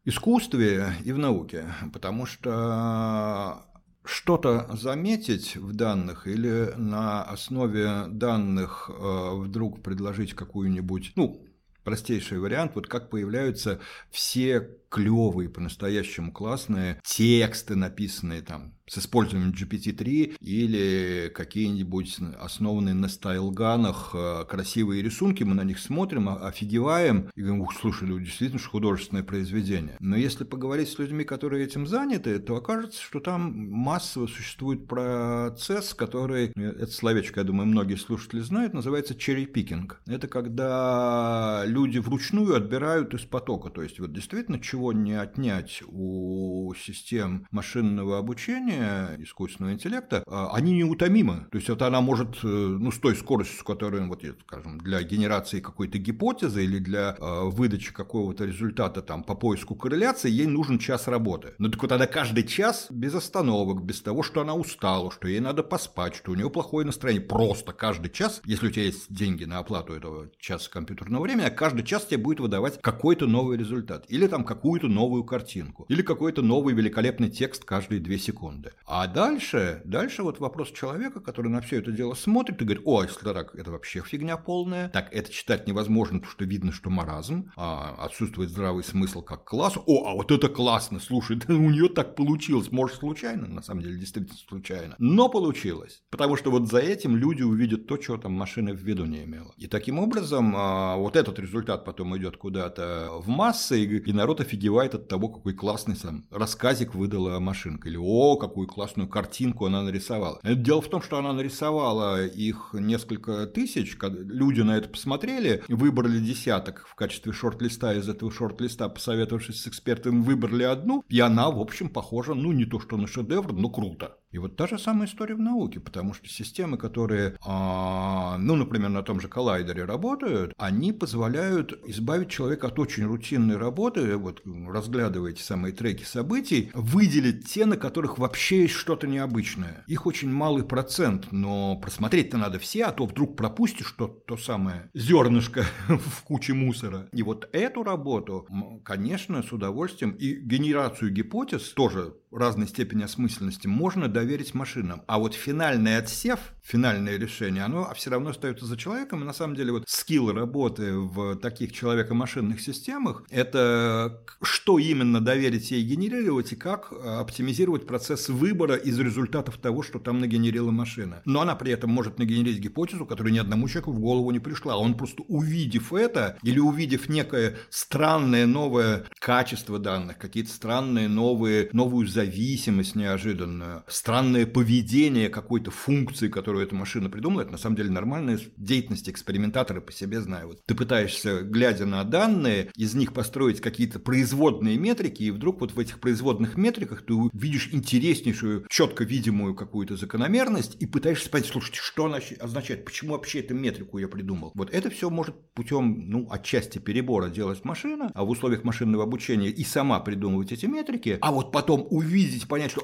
искусстве и в науке. Потому что... что-то заметить в данных или на основе данных вдруг предложить какую-нибудь, ну, простейший вариант, вот как появляются все клевые, по-настоящему классные тексты, написанные там с использованием GPT-3 или какие-нибудь основанные на StyleGAN красивые рисунки, мы на них смотрим, офигеваем и говорим, ух, слушай, ну, действительно же художественное произведение. Но если поговорить с людьми, которые этим заняты, то окажется, что там массово существует процесс, который, это словечко, я думаю, многие слушатели знают, называется cherry picking. Это когда люди вручную отбирают из потока. То есть вот действительно, чего не отнять у систем машинного обучения, искусственного интеллекта, они неутомимы. То есть вот она может, с той скоростью, с которой, вот, скажем, для генерации какой-то гипотезы или для выдачи какого-то результата там, по поиску корреляции, ей нужен час работы. Но так вот она каждый час без остановок, без того, что она устала, что ей надо поспать, что у нее плохое настроение. Просто каждый час, если у тебя есть деньги на оплату этого часа компьютерного времени, каждый час тебе будет выдавать какой-то новый результат. Или там какую-то новую картинку. Или какой-то новый великолепный текст каждые 2 секунды. А дальше вот вопрос человека, который на все это дело смотрит и говорит: о, если так, это вообще фигня полная. Так, это читать невозможно, потому что видно, что маразм. Отсутствует здравый смысл как класс. О, а вот это классно, слушай, у нее так получилось. Может, случайно, на самом деле, действительно случайно. Но получилось. Потому что вот за этим люди увидят то, чего там машина в виду не имела. И таким образом, вот этот результат потом идет куда-то в массы, и народ офигевает от того, какой классный сам рассказик выдала машинка. Или о, какую классную картинку она нарисовала. Дело в том, что она нарисовала их несколько тысяч, люди на это посмотрели, выбрали десяток в качестве шорт-листа, из этого шорт-листа, посоветовавшись с экспертом, выбрали одну, и она, в общем, похожа, не то что на шедевр, но круто. И вот та же самая история в науке, потому что системы, которые, например, на том же коллайдере работают, они позволяют избавить человека от очень рутинной работы, вот разглядывая эти самые треки событий, выделить те, на которых вообще есть что-то необычное. Их очень малый процент, но просмотреть-то надо все, а то вдруг пропустишь то самое зернышко в куче мусора. И вот эту работу, конечно, с удовольствием, и генерацию гипотез тоже разной степени осмысленности можно доверить машинам. А вот финальный отсев, финальное решение, оно все равно остается за человеком. И на самом деле вот скилл работы в таких человекомашинных системах — это что именно доверить ей генерировать и как оптимизировать процесс выбора из результатов того, что там нагенерила машина. Но она при этом может нагенерить гипотезу, которая ни одному человеку в голову не пришла. Он просто, увидев это или увидев некое странное новое качество данных, какие-то странные новую зависимость неожиданную, странное поведение какой-то функции, которую эта машина придумала, это на самом деле нормальная деятельность экспериментатора, по себе знаю. Ты пытаешься, глядя на данные, из них построить какие-то производные метрики, и вдруг вот в этих производных метриках ты видишь интереснейшую, четко видимую какую-то закономерность, и пытаешься понять, слушайте, что она означает, почему вообще эту метрику я придумал. Вот это все может путем, отчасти перебора делать машина, а в условиях машинного обучения и сама придумывать эти метрики, а вот потом увидеть, понять, что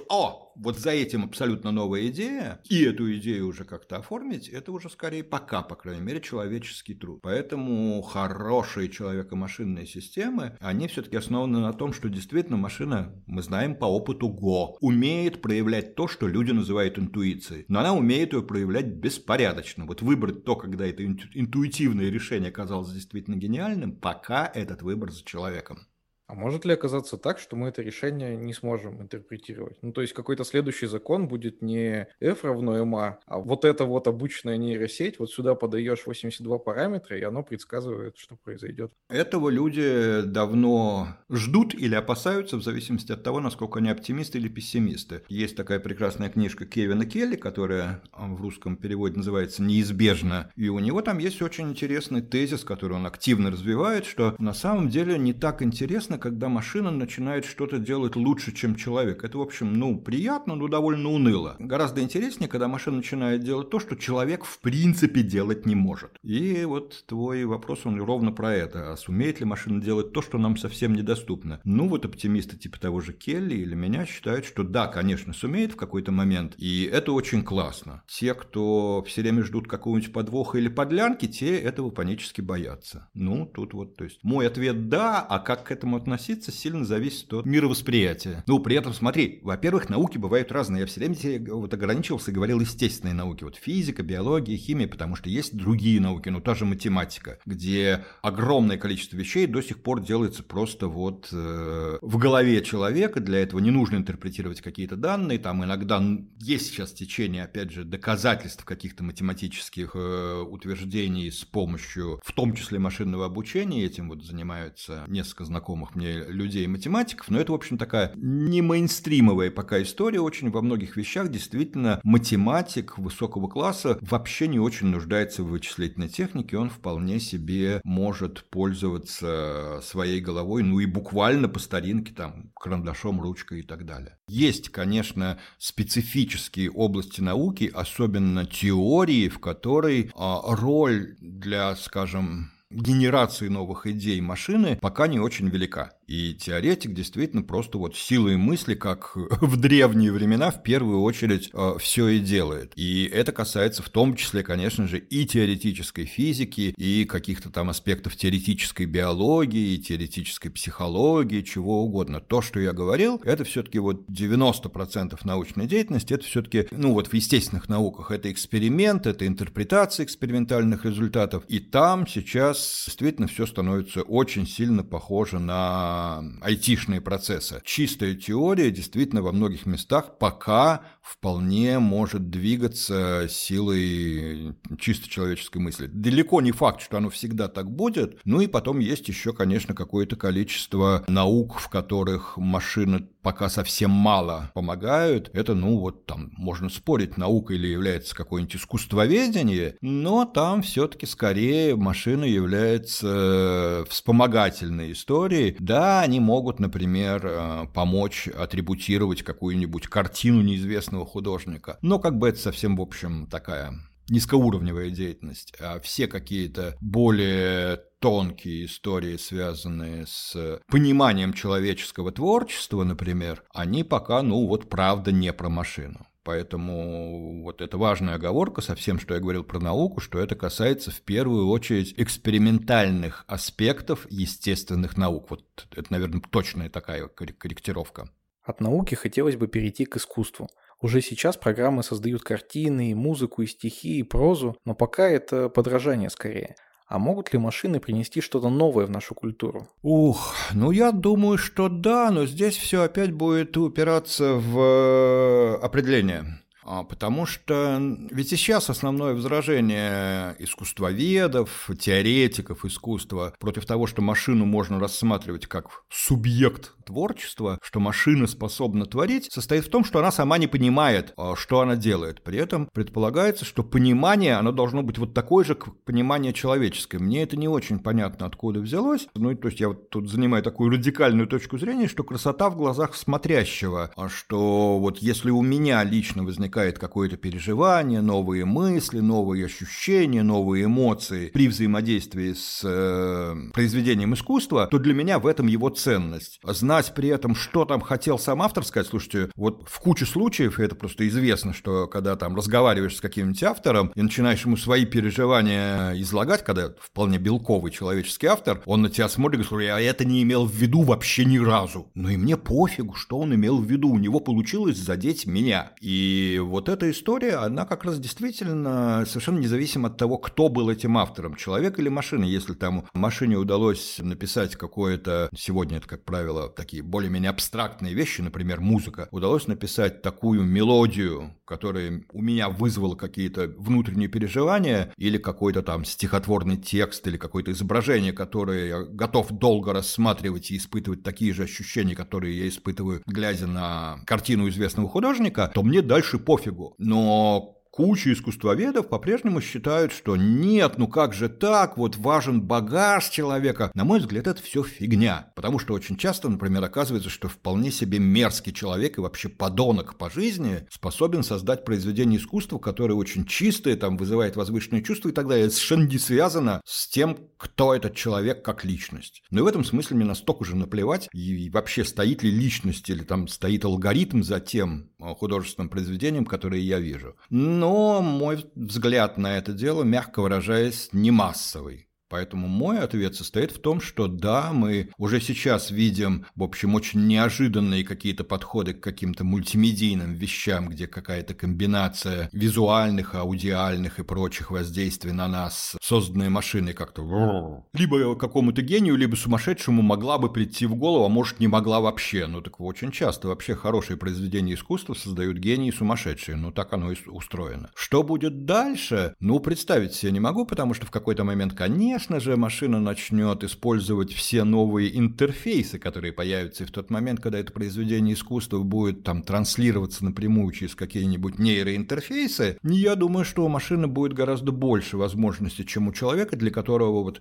вот за этим абсолютно новая идея, и эту идею уже как-то оформить, это уже скорее пока, по крайней мере, человеческий труд. Поэтому хорошие человекомашинные системы, они все-таки основаны на том, что действительно машина, мы знаем по опыту Го, умеет проявлять то, что люди называют интуицией, но она умеет ее проявлять беспорядочно. Вот выбрать то, когда это интуитивное решение оказалось действительно гениальным, пока этот выбор за человеком. А может ли оказаться так, что мы это решение не сможем интерпретировать? То есть какой-то следующий закон будет не F=ma, а вот эта вот обычная нейросеть, вот сюда подаешь 82 параметра, и оно предсказывает, что произойдет. Этого люди давно ждут или опасаются, в зависимости от того, насколько они оптимисты или пессимисты. Есть такая прекрасная книжка Кевина Келли, которая в русском переводе называется «Неизбежно», и у него там есть очень интересный тезис, который он активно развивает, что на самом деле не так интересно, когда машина начинает что-то делать лучше, чем человек. Это, в общем, приятно, но довольно уныло. Гораздо интереснее, когда машина начинает делать то, что человек в принципе делать не может. И вот твой вопрос, он ровно про это. А сумеет ли машина делать то, что нам совсем недоступно? Вот оптимисты типа того же Келли или меня считают, что да, конечно, сумеет в какой-то момент. И это очень классно. Те, кто все время ждут какого-нибудь подвоха или подлянки, те этого панически боятся. Тут вот, то есть, мой ответ да, а как к этому относиться, сильно зависит от мировосприятия. При этом, смотри, во-первых, науки бывают разные. Я все время ограничивался и говорил естественные науки. Физика, биология, химия, потому что есть другие науки, та же математика, где огромное количество вещей до сих пор делается просто в голове человека. Для этого не нужно интерпретировать какие-то данные. Там иногда есть сейчас течение, опять же, доказательств каких-то математических утверждений с помощью, в том числе, машинного обучения. Этим занимаются несколько знакомых мне людей-математиков, но это, в общем, такая не мейнстримовая пока история. Очень во многих вещах действительно математик высокого класса вообще не очень нуждается в вычислительной технике, он вполне себе может пользоваться своей головой, ну и буквально по старинке, там, карандашом, ручкой и так далее. Есть, конечно, специфические области науки, особенно теории, в которой роль для, скажем, генерации новых идей машины пока не очень велика. И теоретик действительно просто вот силой мысли, как в древние времена, в первую очередь все и делает. И это касается в том числе, конечно же, и теоретической физики, и каких-то там аспектов теоретической биологии, и теоретической психологии, чего угодно. То, что я говорил, это все-таки вот 90% научной деятельности, это все-таки, ну вот в естественных науках, это эксперимент, это интерпретация экспериментальных результатов. И там сейчас действительно все становится очень сильно похоже на айтишные процессы. Чистая теория действительно во многих местах пока вполне может двигаться силой чисто человеческой мысли. Далеко не факт, что оно всегда так будет. Ну и потом есть еще, конечно, какое-то количество наук, в которых машины пока совсем мало помогают. Это, ну вот там можно спорить, наукой ли является какое-нибудь искусствоведение, но там все-таки скорее машины являются вспомогательной историей. Да, они могут, например, помочь атрибутировать какую-нибудь картину неизвестного художника, но как бы это совсем, в общем, такая низкоуровневая деятельность. А все какие-то более тонкие истории, связанные с пониманием человеческого творчества, например, они пока, ну вот правда, не про машину. Поэтому вот это важная оговорка со всем, что я говорил про науку, что это касается в первую очередь экспериментальных аспектов естественных наук. Вот это, наверное, точная такая корректировка. От науки хотелось бы перейти к искусству. Уже сейчас программы создают картины, и музыку, и стихи, и прозу, но пока это подражание скорее. А могут ли машины принести что-то новое в нашу культуру? Ну я думаю, что да, но здесь все опять будет упираться в определение. Потому что ведь и сейчас основное возражение искусствоведов, теоретиков искусства против того, что машину можно рассматривать как субъект творчества, что машина способна творить, состоит в том, что она сама не понимает, что она делает. При этом предполагается, что понимание, оно должно быть вот такое же, как понимание человеческое. Мне это не очень понятно, откуда взялось. Ну, то есть я вот тут занимаю такую радикальную точку зрения, что красота в глазах смотрящего, что вот если у меня лично возникает какое-то переживание, новые мысли, новые ощущения, новые эмоции при взаимодействии с произведением искусства, то для меня в этом его ценность. Знать при этом, что там хотел сам автор сказать. Слушайте, вот в куче случаев, и это просто известно, что когда там разговариваешь с каким-нибудь автором и начинаешь ему свои переживания излагать, когда вполне белковый человеческий автор, он на тебя смотрит и говорит: я это не имел в виду вообще ни разу. Ну и мне пофигу, что он имел в виду, у него получилось задеть меня. И вот эта история, она как раз действительно совершенно независимо от того, кто был этим автором, человек или машина. Если там машине удалось написать какое-то, сегодня это, как правило, такие более-менее абстрактные вещи, например, музыка, удалось написать такую мелодию, которая у меня вызвала какие-то внутренние переживания, или какой-то там стихотворный текст, или какое-то изображение, которое я готов долго рассматривать и испытывать такие же ощущения, которые я испытываю, глядя на картину известного художника, то мне дальше пофигу. Но куча искусствоведов по-прежнему считают, что нет, ну как же так, вот важен багаж человека. На мой взгляд, это все фигня, потому что очень часто, например, оказывается, что вполне себе мерзкий человек и вообще подонок по жизни способен создать произведение искусства, которое очень чистое, там вызывает возвышенные чувства и так далее, совершенно не связано с тем, кто этот человек как личность. Но и в этом смысле мне настолько же наплевать, и вообще стоит ли личность или там стоит алгоритм за тем художественным произведением, которое я вижу. Но мой взгляд на это дело, мягко выражаясь, не массовый. Поэтому мой ответ состоит в том, что да, мы уже сейчас видим, в общем, очень неожиданные какие-то подходы к каким-то мультимедийным вещам, где какая-то комбинация визуальных, аудиальных и прочих воздействий на нас, созданные машиной как-то либо какому-то гению, либо сумасшедшему могла бы прийти в голову, а может не могла вообще. Ну так очень часто вообще хорошие произведения искусства создают гении сумасшедшие, ну так оно и устроено. Что будет дальше? Ну представить себе не могу, потому что в какой-то момент, конечно, конечно же, машина начнет использовать все новые интерфейсы, которые появятся, и в тот момент, когда это произведение искусства будет там транслироваться напрямую через какие-нибудь нейроинтерфейсы, я думаю, что у машины будет гораздо больше возможностей, чем у человека, для которого вот,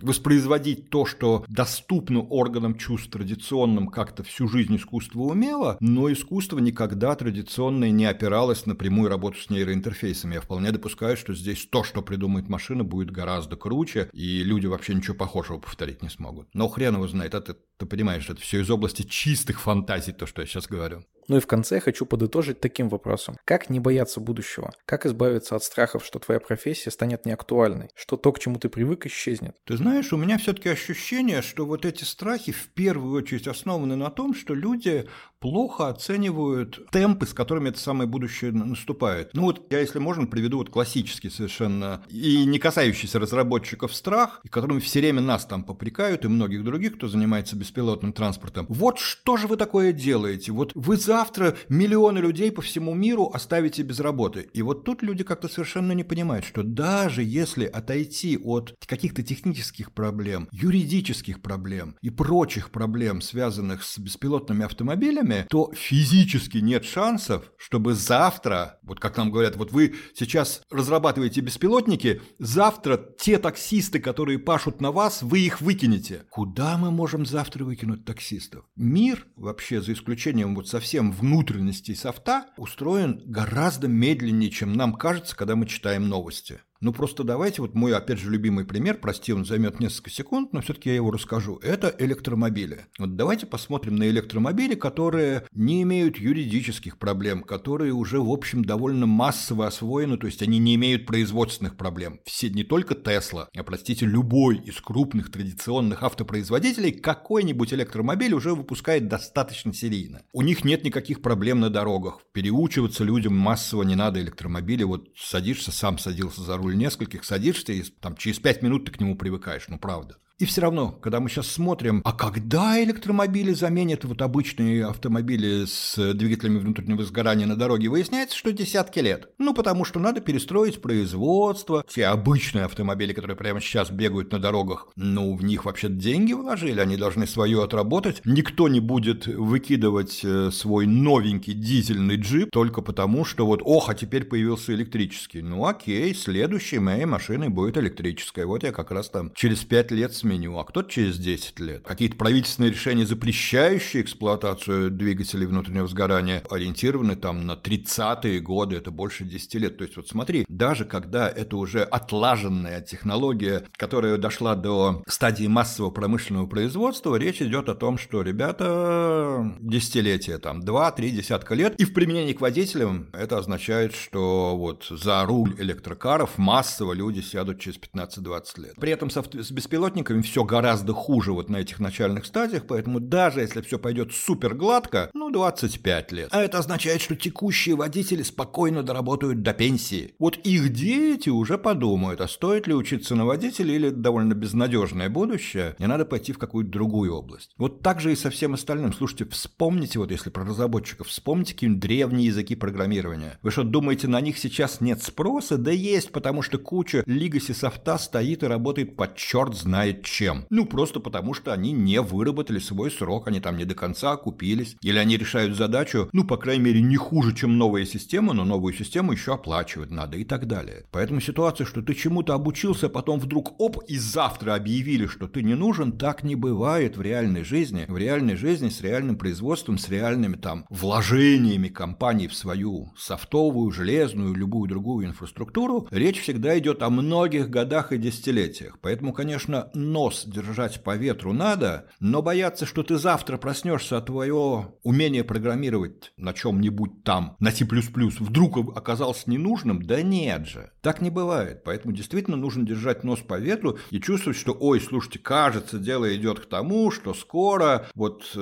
воспроизводить то, что доступно органам чувств традиционным, как-то всю жизнь искусство умело, но искусство никогда традиционное не опиралось на прямую работу с нейроинтерфейсами. Я вполне допускаю, что здесь то, что придумает машина, будет гораздо круче, и люди вообще ничего похожего повторить не смогут. Но хрен его знает, это, ты понимаешь, это все из области чистых фантазий, то, что я сейчас говорю. Ну и в конце хочу подытожить таким вопросом. Как не бояться будущего? Как избавиться от страхов, что твоя профессия станет неактуальной? Что то, к чему ты привык, исчезнет? Ты знаешь, у меня все-таки ощущение, что вот эти страхи в первую очередь основаны на том, что люди плохо оценивают темпы, с которыми это самое будущее наступает. Ну вот я, если можно, приведу вот классический совершенно и не касающийся разработчиков страх, и которыми все время нас там попрекают и многих других, кто занимается беспилотным транспортом. Вот что же вы такое делаете? Вот вы завтра миллионы людей по всему миру оставите без работы. И вот тут люди как-то совершенно не понимают, что даже если отойти от каких-то технических проблем, юридических проблем и прочих проблем, связанных с беспилотными автомобилями, то физически нет шансов, чтобы завтра, вот как нам говорят, вот вы сейчас разрабатываете беспилотники, завтра те таксисты, которые пашут на вас, вы их выкинете. Куда мы можем завтра выкинуть таксистов? Мир вообще, за исключением вот совсем внутренностей софта, устроен гораздо медленнее, чем нам кажется, когда мы читаем новости. Ну просто давайте, вот мой, опять же, любимый пример, прости, он займет несколько секунд, но все-таки я его расскажу, это электромобили. Вот давайте посмотрим на электромобили, которые не имеют юридических проблем, которые уже, в общем, довольно массово освоены, то есть они не имеют производственных проблем. Все, не только Tesla, а, простите, любой из крупных традиционных автопроизводителей какой-нибудь электромобиль уже выпускает достаточно серийно. У них нет никаких проблем на дорогах, переучиваться людям массово не надо электромобили, вот садишься, сам садился за руль нескольких, садишься и там через 5 минут ты к нему привыкаешь, ну правда. И все равно, когда мы сейчас смотрим, а когда электромобили заменят вот обычные автомобили с двигателями внутреннего сгорания на дороге, выясняется, что десятки лет. Ну, потому что надо перестроить производство. Те обычные автомобили, которые прямо сейчас бегают на дорогах, ну, в них вообще деньги вложили, они должны свое отработать. Никто не будет выкидывать свой новенький дизельный джип только потому, что вот, ох, а теперь появился электрический. Ну, окей, следующей моей машиной будет электрическая. Вот я как раз там через 5 лет сменю, а кто-то через 10 лет. Какие-то правительственные решения, запрещающие эксплуатацию двигателей внутреннего сгорания, ориентированы там на 30-е годы, это больше 10 лет. То есть вот смотри, даже когда это уже отлаженная технология, которая дошла до стадии массового промышленного производства, речь идет о том, что, ребята, десятилетия, там, 2-3 десятка лет, и в применении к водителям это означает, что вот за руль электрокаров массово люди сядут через 15-20 лет. При этом с беспилотниками все гораздо хуже вот на этих начальных стадиях, поэтому даже если все пойдет супер гладко, 25 лет. А это означает, что текущие водители спокойно доработают до пенсии. Вот их дети уже подумают, а стоит ли учиться на водителя, или это довольно безнадежное будущее, и надо пойти в какую-то другую область. Вот так же и со всем остальным. Слушайте, вспомните, вот если про разработчиков, вспомните какие-нибудь древние языки программирования. Вы что, думаете, на них сейчас нет спроса? Да есть, потому что куча лигаси софта стоит и работает под черт знает чем. Ну, просто потому, что они не выработали свой срок, они там не до конца окупились, или они решают задачу, по крайней мере, не хуже, чем новая система, но новую систему еще оплачивать надо и так далее. Поэтому ситуация, что ты чему-то обучился, а потом вдруг оп, и завтра объявили, что ты не нужен, так не бывает в реальной жизни. В реальной жизни с реальным производством, с реальными там вложениями компаний в свою софтовую, железную, любую другую инфраструктуру, речь всегда идет о многих годах и десятилетиях. Поэтому, конечно, нос держать по ветру надо, но бояться, что ты завтра проснешься, а твое умение программировать на чем-нибудь там, на C++, вдруг оказалось ненужным, да нет же. Так не бывает. Поэтому действительно нужно держать нос по ветру и чувствовать, что, ой, слушайте, кажется, дело идет к тому, что скоро вот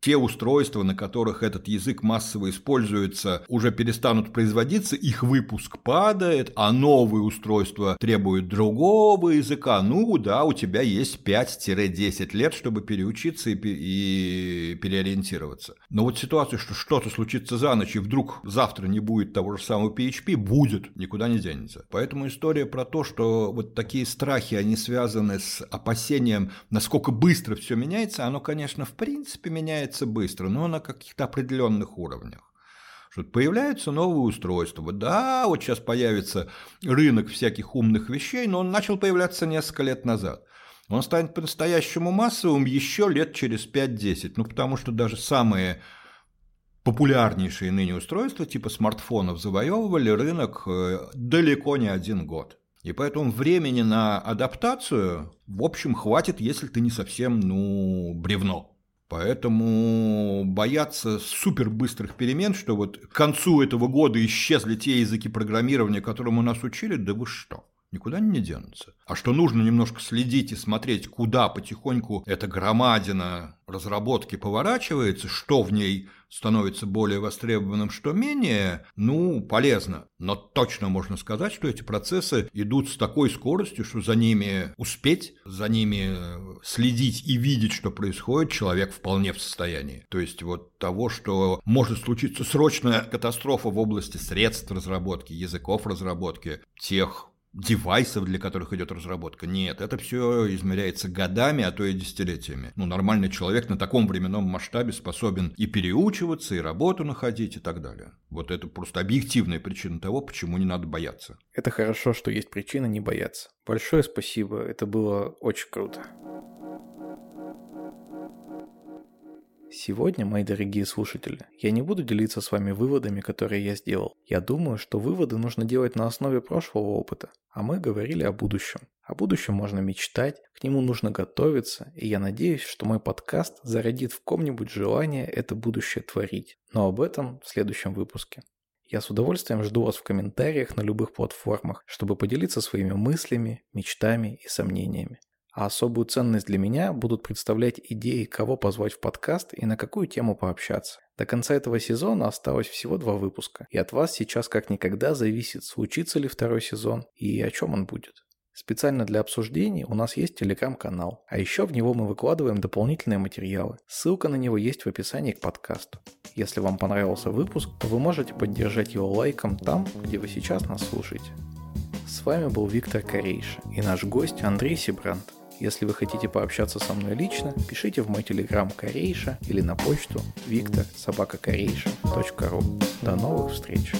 те устройства, на которых этот язык массово используется, уже перестанут производиться, их выпуск падает, а новые устройства требуют другого языка. Ну да, у тебя есть 5-10 лет, чтобы переучиться и переориентироваться. Но вот ситуация, что что-то случится за ночь, и вдруг завтра не будет того же самого PHP, будет, никуда не денется. Поэтому история про то, что вот такие страхи, они связаны с опасением, насколько быстро все меняется, оно, конечно, в принципе меняется быстро, но на каких-то определенных уровнях. Что появляются новые устройства. Да, вот сейчас появится рынок всяких умных вещей, но он начал появляться несколько лет назад. Он станет по-настоящему массовым еще лет через 5-10. Ну, потому что даже самые популярнейшие ныне устройства, типа смартфонов, завоевывали рынок далеко не один год. И поэтому времени на адаптацию, в общем, хватит, если ты не совсем, бревно. Поэтому бояться супербыстрых перемен, что вот к концу этого года исчезли те языки программирования, которым нас учили, да вы что, никуда они не денутся. А что нужно немножко следить и смотреть, куда потихоньку эта громадина разработки поворачивается, что в ней становится более востребованным, что менее, полезно. Но точно можно сказать, что эти процессы идут с такой скоростью, что за ними успеть, за ними следить и видеть, что происходит, человек вполне в состоянии. То есть вот того, что может случиться срочная катастрофа в области средств разработки, языков разработки, тех девайсов, для которых идет разработка. Нет, это все измеряется годами, а то и десятилетиями. Нормальный человек на таком временном масштабе способен и переучиваться, и работу находить, и так далее. Вот это просто объективная причина того, почему не надо бояться. Это хорошо, что есть причина не бояться. Большое спасибо, это было очень круто. Сегодня, мои дорогие слушатели, я не буду делиться с вами выводами, которые я сделал. Я думаю, что выводы нужно делать на основе прошлого опыта, а мы говорили о будущем. О будущем можно мечтать, к нему нужно готовиться, и я надеюсь, что мой подкаст зародит в ком-нибудь желание это будущее творить. Но об этом в следующем выпуске. Я с удовольствием жду вас в комментариях на любых платформах, чтобы поделиться своими мыслями, мечтами и сомнениями. А особую ценность для меня будут представлять идеи, кого позвать в подкаст и на какую тему пообщаться. До конца этого сезона осталось всего 2 выпуска, и от вас сейчас как никогда зависит, случится ли второй сезон и о чем он будет. Специально для обсуждений у нас есть телеграм-канал, а еще в него мы выкладываем дополнительные материалы. Ссылка на него есть в описании к подкасту. Если вам понравился выпуск, то вы можете поддержать его лайком там, где вы сейчас нас слушаете. С вами был Виктор Корейша и наш гость Андрей Sebrant. Если вы хотите пообщаться со мной лично, пишите в мой телеграм Корейша или на почту victor@koreysha.ru. До новых встреч!